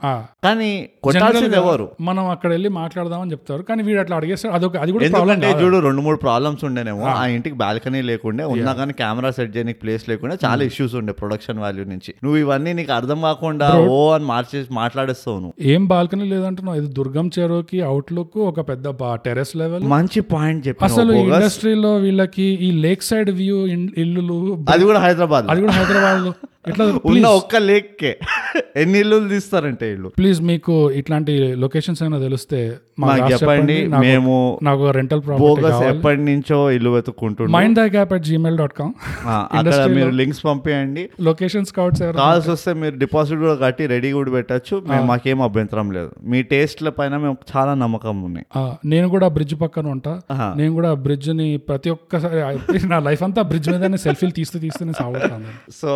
కానీ కొట్టాల్సింది ఎవరు, మనం అక్కడ వెళ్ళి మాట్లాడదామని చెప్తారు. కానీ వీడు అట్లా అడిగేస్తారు, అదొక అది కూడా ప్రాబ్లం. చూడు రెండు మూడు ప్రాబ్లమ్స్ ఉండేనేమో, ఆ ఇంటికి బాల్కనీ లేకుండే ఉన్నా కానీ కెమెరా సెట్ చేయడానికి ప్లేస్ లేకుండా చాలా ఇష్యూస్ ఉండే ప్రొడక్షన్ వాల్యూ నుంచి. నువ్వు ఇవన్నీ నీకు అర్థం కాకుండా ఓ అని మార్చేసి మాట్లాడేస్తావు. నువ్వు ఏం బాల్కనీ లేదంటున్నావు, ఇది దుర్గం చెరువుకి అవుట్లుక్ ఒక పెద్ద టెరెస్ లెవెల్. మంచి పాయింట్ చెప్పి అసలు ఇండస్ట్రీలో వీళ్ళకి ఈ లేక్ సైడ్ వ్యూ ఇల్లులు, అది కూడా హైదరాబాద్, అది కూడా హైదరాబాద్ లో ఇట్లా ఉన్న ఒక్క లేక్ ఎన్ని ఇల్లు తీస్తారంటే ఇల్లు. ప్లీజ్ మీకు ఇట్లాంటి లొకేషన్స్ అయినా తెలిస్తే మాకు చెప్పండి. మేము నాకు రెంటల్ ప్రాపర్టీ ఎప్పటి నుంచో ఇల్లు వెతుక్కుంటున్నాం. Mind the gap at Gmail dot com అక్కడ మీరు లింక్స్ పంపించండి. లొకేషన్స్ కావాల్సి కాల్స్ వస్తే మీరు డిపాజిట్ కూడా కట్టి రెడీ కూడా పెట్టచ్చు. మేము మాకేం అభ్యంతరం లేదు. మీ టేస్ట్ల పైన మేము చాలా నమ్మకం ఉన్నాయి. నేను కూడా బ్రిడ్జ్ పక్కన ఉంటా. నేను కూడా బ్రిడ్జ్ ని ప్రతి ఒక్కసారి నా లైఫ్ అంతా బ్రిడ్జ్ మీద సెల్ఫీలు తీస్తూ తీస్తూనే సాగుతాను. సో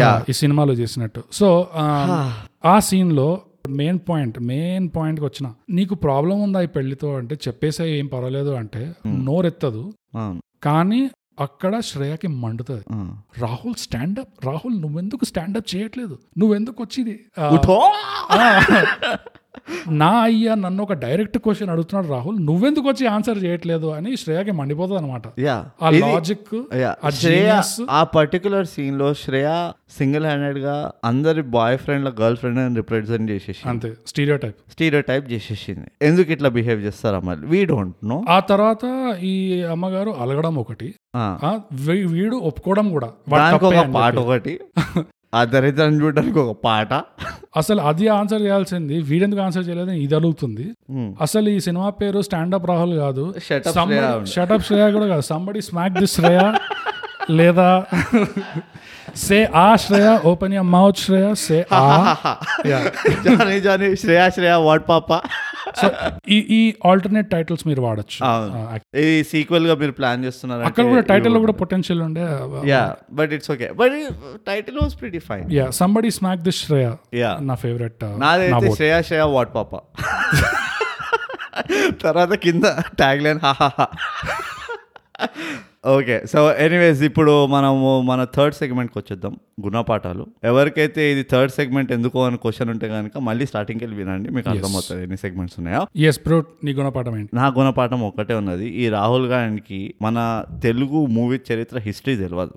యా ఈ సినిమాలో చేసినట్టు. సో ఆ సీన్ లో మెయిన్ పాయింట్ మెయిన్ పాయింట్కి వచ్చిన, నీకు ప్రాబ్లం ఉందా ఈ పెళ్లితో అంటే చెప్పేసే ఏం పర్వాలేదు అంటే నోరెత్తదు. కానీ అక్కడ శ్రేయకి మండుతుంది, రాహుల్ స్టాండప్, రాహుల్ నువ్వెందుకు స్టాండప్ చేయట్లేదు, నువ్వెందుకు వచ్చింది, నా అయ్యా నన్ను ఒక డైరెక్ట్ క్వశ్చన్ అడుగుతున్నాడు రాహుల్, నువ్వెందుకు వచ్చి ఆన్సర్ చేయట్లేదు అని శ్రేయకి మండిపోతుంది అనమాట. ఆ లాజిక్ ఆ పర్టికులర్ సీన్ లో శ్రేయ సింగిల్ హ్యాండెడ్ గా అందరి బాయ్ ఫ్రెండ్ ల గర్ల్ ఫ్రెండ్ అని రిప్రజెంట్ చేసేసి అంతే స్టీరియో టైప్ స్టీరియో టైప్ చేసేసింది. ఎందుకు ఇట్లా బిహేవ్ చేస్తారు అమ్మాయి వీ డోంట్ నో. ఆ తర్వాత ఈ అమ్మగారు అలగడం ఒకటి, వీడు ఒప్పుకోవడం కూడా, పాట ఒకటి, ఆ దరిద్రం చూడడానికి ఒక పాట. అసలు అది ఆన్సర్ చేయాల్సింది వీడెందుకు ఆన్సర్ చేయలేదు ఇది అడుగుతుంది. అసలు ఈ సినిమా పేరు స్టాండప్ రాహుల్ కాదు, షటప్ శ్రేయ కూడా కాదు, సంబడి స్మాక్ ది శ్రేయ లేదా say ah Shreya, open your mouth Shreya, say ah Johnny Johnny Shreya Shreya what papa. So ఈ ఈ ఆల్టర్నేట్ టైటిల్స్ మీరు వాడొచ్చు. ఈ సీక్వెల్ గా మీరు ప్లాన్ చేస్తున్నారు అక్కడ కూడా టైటిల్ లో కూడా పొటెన్షియల్ ఉండే. Yeah but it's okay, but title was pretty fine. Yeah somebody smack the Shreya నా ఫేవరెట్. నాదైతే శ్రేయ శ్రేయ వాట్ పాపా, తర్వాత కింద ట్యాగ్ లైన్ హాహా. ఓకే సో ఎనీవేస్ ఇప్పుడు మనము మన థర్డ్ సెగ్మెంట్కి వచ్చేద్దాం, గుణపాఠాలు. ఎవరికైతే ఇది థర్డ్ సెగ్మెంట్ ఎందుకో అని క్వశ్చన్ ఉంటే కనుక మళ్ళీ స్టార్టింగ్కి వెళ్ళి వినండి, మీకు అర్థమవుతుంది ఎన్ని సెగ్మెంట్స్ ఉన్నాయో. ఎస్ బ్రో నీ గుణపాఠం ఏంటి? నా గుణపాఠం ఒకటే ఉన్నది, ఈ రాహుల్ గారికి మన తెలుగు మూవీ చరిత్ర హిస్టరీ తెలియదు.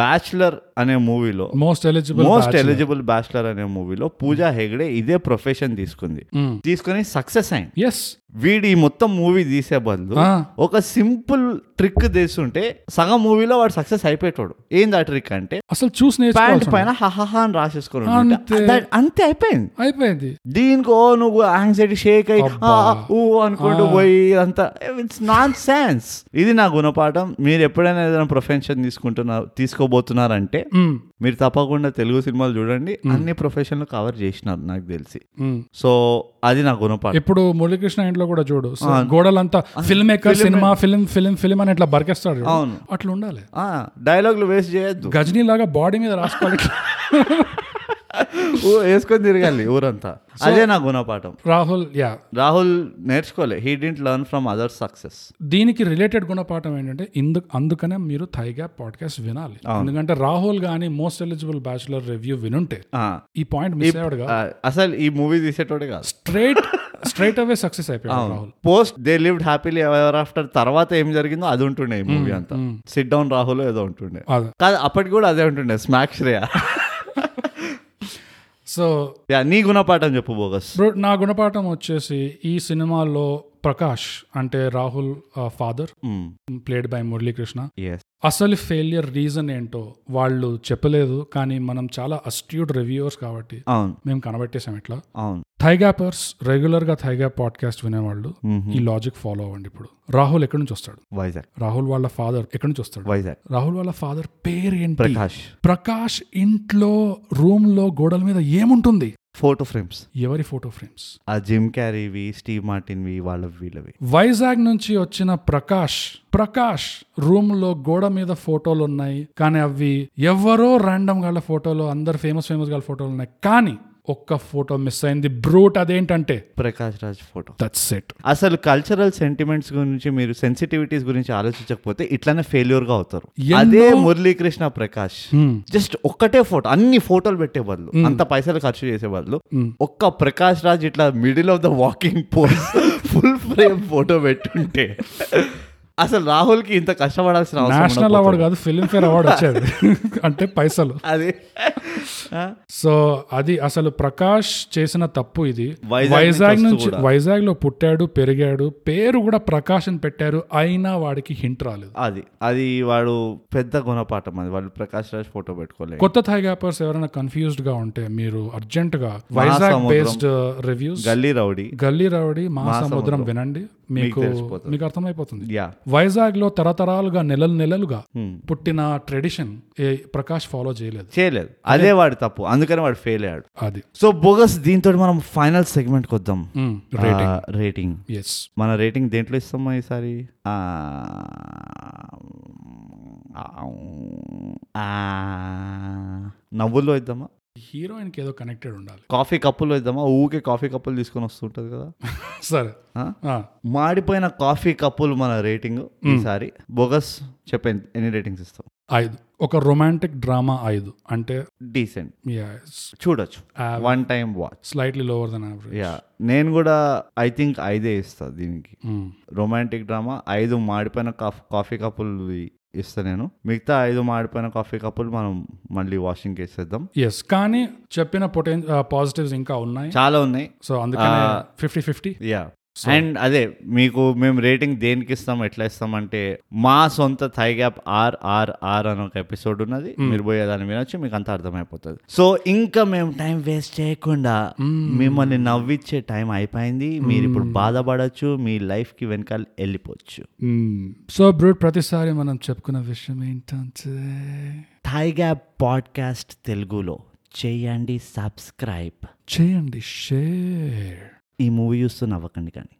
బ్యాచ్లర్ అనే మూవీలో, most eligible most eligible bachelor అనే మూవీలో పూజా హెగ్డే ఇదే ప్రొఫెషన్ తీసుకుంది, తీసుకుని సక్సెస్ అయింది. వీడి మొత్తం మూవీ తీసే బదులు ఒక సింపుల్ ట్రిక్ తీసుకుంటే సగం మూవీలో వాడు సక్సెస్ అయిపోయేటోడు. ఏంది ఆ ట్రిక్ అంటే అసలు చూసిన ప్యాంట్ పైన హహహా అని రాసేసుకున్నాడు, అంతే అయిపోయింది అయిపోయింది. దీనికో నువ్వు యాంగ్జైటీ షేక్ అయ్యి ఊ అనుకుంటూ పోయి అంతా ఇట్స్ నాన్ సెన్స్. ఇది నా గుణపాఠం. మీరు ఎప్పుడైనా ఏదైనా ప్రొఫెషన్ తీసుకుంటున్నారు తీసుకోబోతున్నారంటే మీరు తప్పకుండా తెలుగు సినిమాలు చూడండి, అన్ని ప్రొఫెషన్లు కవర్ చేసినారు నాకు తెలిసి. సో అది నా గుణపాఠం. ఇప్పుడు మురళీకృష్ణ ఇంట్లో కూడా చూడు, గోడలంతా film maker cinema film film film అని ఇట్లా బర్కేస్తాడు. అవును అట్లా ఉండాలి, డైలాగులు వేస్ట్ చేయొద్దు, గజనీ లాగా బాడీ మీద రాసుకోవాలి, వేసుకొని తిరగాలి ఊరంతా. అదే నా గుణపాఠం. రాహుల్ యా రాహుల్ నేర్చుకోలే, he did learn from other success. దీనికి రిలేటెడ్ గుణపాఠం ఏంటంటే ఇందు అందుకనే మీరు థైగా పాడ్కాస్ట్ వినాలి. ఎందుకంటే రాహుల్ గానీ మోస్ట్ ఎలిజిబుల్ బ్యాచులర్ రివ్యూ వినుంటే ఈ పాయింట్ మిస్ అయ్యాడుగా, అసలు ఈ మూవీ తీసేటోడే కాదు, స్ట్రైట్ స్ట్రైట్ అవే సక్సెస్ అయిపోయాడు Rahul. Post they lived happily ever after తర్వాత ఏం జరిగిందో అది ఉంటుండే ఈ మూవీ అంతా, సిట్ డౌన్ రాహుల్ ఏదో ఉంటుండే కాదు, అప్పటికి కూడా అదే ఉంటుండే స్మాక్ శ్రేయ. సో నీ గుణపాఠం చెప్పు బోగస్. నా గుణపాఠం వచ్చేసి ఈ సినిమాలో ప్రకాష్ అంటే Rahul father played by Muralikrishna, అసలు ఫెయిలియర్ రీజన్ ఏంటో వాళ్ళు చెప్పలేదు. కానీ మనం చాలా అస్ట్యూట్ రివ్యూవర్స్ కాబట్టి మేము కనబెట్టేసాం ఇట్లా. థైగాపర్స్ రెగ్యులర్ గా థైగా పాడ్కాస్ట్ వినేవాళ్ళు ఈ లాజిక్ ఫాలో అవ్వండి. ఇప్పుడు రాహుల్ ఎక్కడి నుంచి వస్తాడు? వైజాగ్. రాహుల్ వాళ్ళ ఫాదర్ ఎక్కడి నుంచి వస్తాడు? వైజాగ్. రాహుల్ వాళ్ళ ఫాదర్ పేరు ఏంటి? ప్రకాష్. ప్రకాష్ ఇంట్లో రూమ్ లో గోడల మీద ఏముంటుంది? Photo frames. ఎవరి ఫోటో ఫ్రేమ్స్? ఆ జిమ్ క్యారీవి, స్టీవ్ మార్టిన్ వి, వాళ్ళ వీళ్ళవి. వైజాగ్ నుంచి వచ్చిన ప్రకాష్ ప్రకాష్ రూమ్ లో గోడ మీద ఫోటోలు ఉన్నాయి, కానీ అవి ఎవరో ర్యాండమ్ గా ఫోటోలు, అందరు ఫేమస్ ఫేమస్ గా ఫోటోలు ఉన్నాయి. కానీ ఒక్క ఫోటో మిస్ అయింది బ్రూట్. అదేంటంటే Prakash Raj photo. That's it. అసలు కల్చరల్ సెంటిమెంట్స్ గురించి మీరు సెన్సిటివిటీస్ గురించి ఆలోచించకపోతే ఇట్లానే ఫెయిల్యూర్ గా అవుతారు. అదే మురళీకృష్ణ ప్రకాష్ జస్ట్ ఒక్కటే ఫోటో, అన్ని ఫోటోలు పెట్టే బదులు, అంత పైసలు ఖర్చు చేసే బదులు ఒక్క ప్రకాష్ రాజ్ ఇట్లా middle of the walking pose full frame photo పెట్టుంటే అసలు రాహుల్ కి ఇంత కష్టపడాల్సిన అవసరం లేదు. నేషనల్ అవార్డు కాదు, ఫిల్మ్ ఫేర్ అవార్డు వచ్చేది అంటే పైసలు. అదే సో అది అసలు ప్రకాష్ చేసిన తప్పు ఇది. వైజాగ్ నుంచి, వైజాగ్ లో పుట్టాడు, పెరిగాడు, పేరు కూడా ప్రకాష్ అని పెట్టారు, అయినా వాడికి హింట్ రాలేదు. అది అది వాడు పెద్ద గుణపాఠం. అది వాళ్ళు ప్రకాష్ రాజ్ ఫోటో పెట్టుకోలేదు. కొత్త థాయ్ గ్యాపర్స్ ఎవరైనా కన్ఫ్యూజ్డ్ గా ఉంటే మీరు అర్జెంట్ గా వైజాగ్ బేస్డ్ రివ్యూస్ గల్లీరౌడి, గల్లీరౌడి, మహాసముద్రం వినండి, మీకు మీకు అర్థమైపోతుంది. వైజాగ్ లో తరతరాలుగా నెలలు నెలలుగా పుట్టిన ట్రెడిషన్ ప్రకాష్ ఫాలో చేయలేదు చేయలేదు అదే వాడి తప్పు, అందుకని వాడు ఫెయిల్ అయ్యాడు. అది సో బోగస్. దీంతో మనం ఫైనల్ సెగ్మెంట్ కి వద్దాం, రేటింగ్. మన రేటింగ్ దేంట్లో ఇస్తాం ఈసారి? నవ్వుల్లో ఇద్దామా? హీరోయిన్ కి ఏదో కనెక్టెడ్ ఉండాలి. కాఫీ కప్పులు ఇద్దామా? ఊకే కాఫీ కప్పులు తీసుకొని వస్తుంటది కదా. సరే, మాడిపోయిన కాఫీ కప్పులు మన రేటింగ్ ఈసారి. బోగస్ చెప్పండి, ఎన్ని రేటింగ్స్ ఇస్తాం? ఐదు. ఒక రొమాంటిక్ డ్రామా ఐదు అంటే డీసెంట్, చూడొచ్చు, one time watch, slightly lower then average. Yeah, నేను కూడా ఐ థింక్ ఐదే ఇస్తా దీనికి. రొమాంటిక్ డ్రామా ఐదు మాడిపోయిన కాఫీ కప్పులు ఇస్తా నేను. మిగతా ఐదు మాడిపోయిన కాఫీ కప్పులు మనం మళ్ళీ వాషింగ్ చేసేద్దాం. ఎస్, కానీ చెప్పిన పొటెన్ పాజిటివ్స్ ఇంకా ఉన్నాయి, చాలా ఉన్నాయి. సో అందుకని ఫిఫ్టీ ఫిఫ్టీ. యా, అండ్ అదే మీకు మేము రేటింగ్ దేనికి ఇస్తాం, ఎట్లా ఇస్తాం అంటే మా సొంత థై గ్యాప్ ఆర్ ఆర్ ఆర్ అని ఒక ఎపిసోడ్ ఉన్నది, మీరు పోయేదాన్ని వినొచ్చు, మీకు అంతా అర్థమైపోతుంది. సో ఇంకా మేము టైం వేస్ట్ చేయకుండా మిమ్మల్ని నవ్విచ్చే టైం అయిపోయింది. మీరు ఇప్పుడు బాధపడచ్చు, మీ లైఫ్ కి వెనకాల వెళ్ళిపోవచ్చు. సో బ్రూట్, ప్రతిసారి మనం చెప్పుకున్న విషయం ఏంటంటే థై గ్యాప్ పాడ్కాస్ట్ తెలుగులో చేయండి సబ్స్క్రైబ్, చేయండి షేర్, ఈ మూవీ చూస్తూ నవ్వకండి కానీ.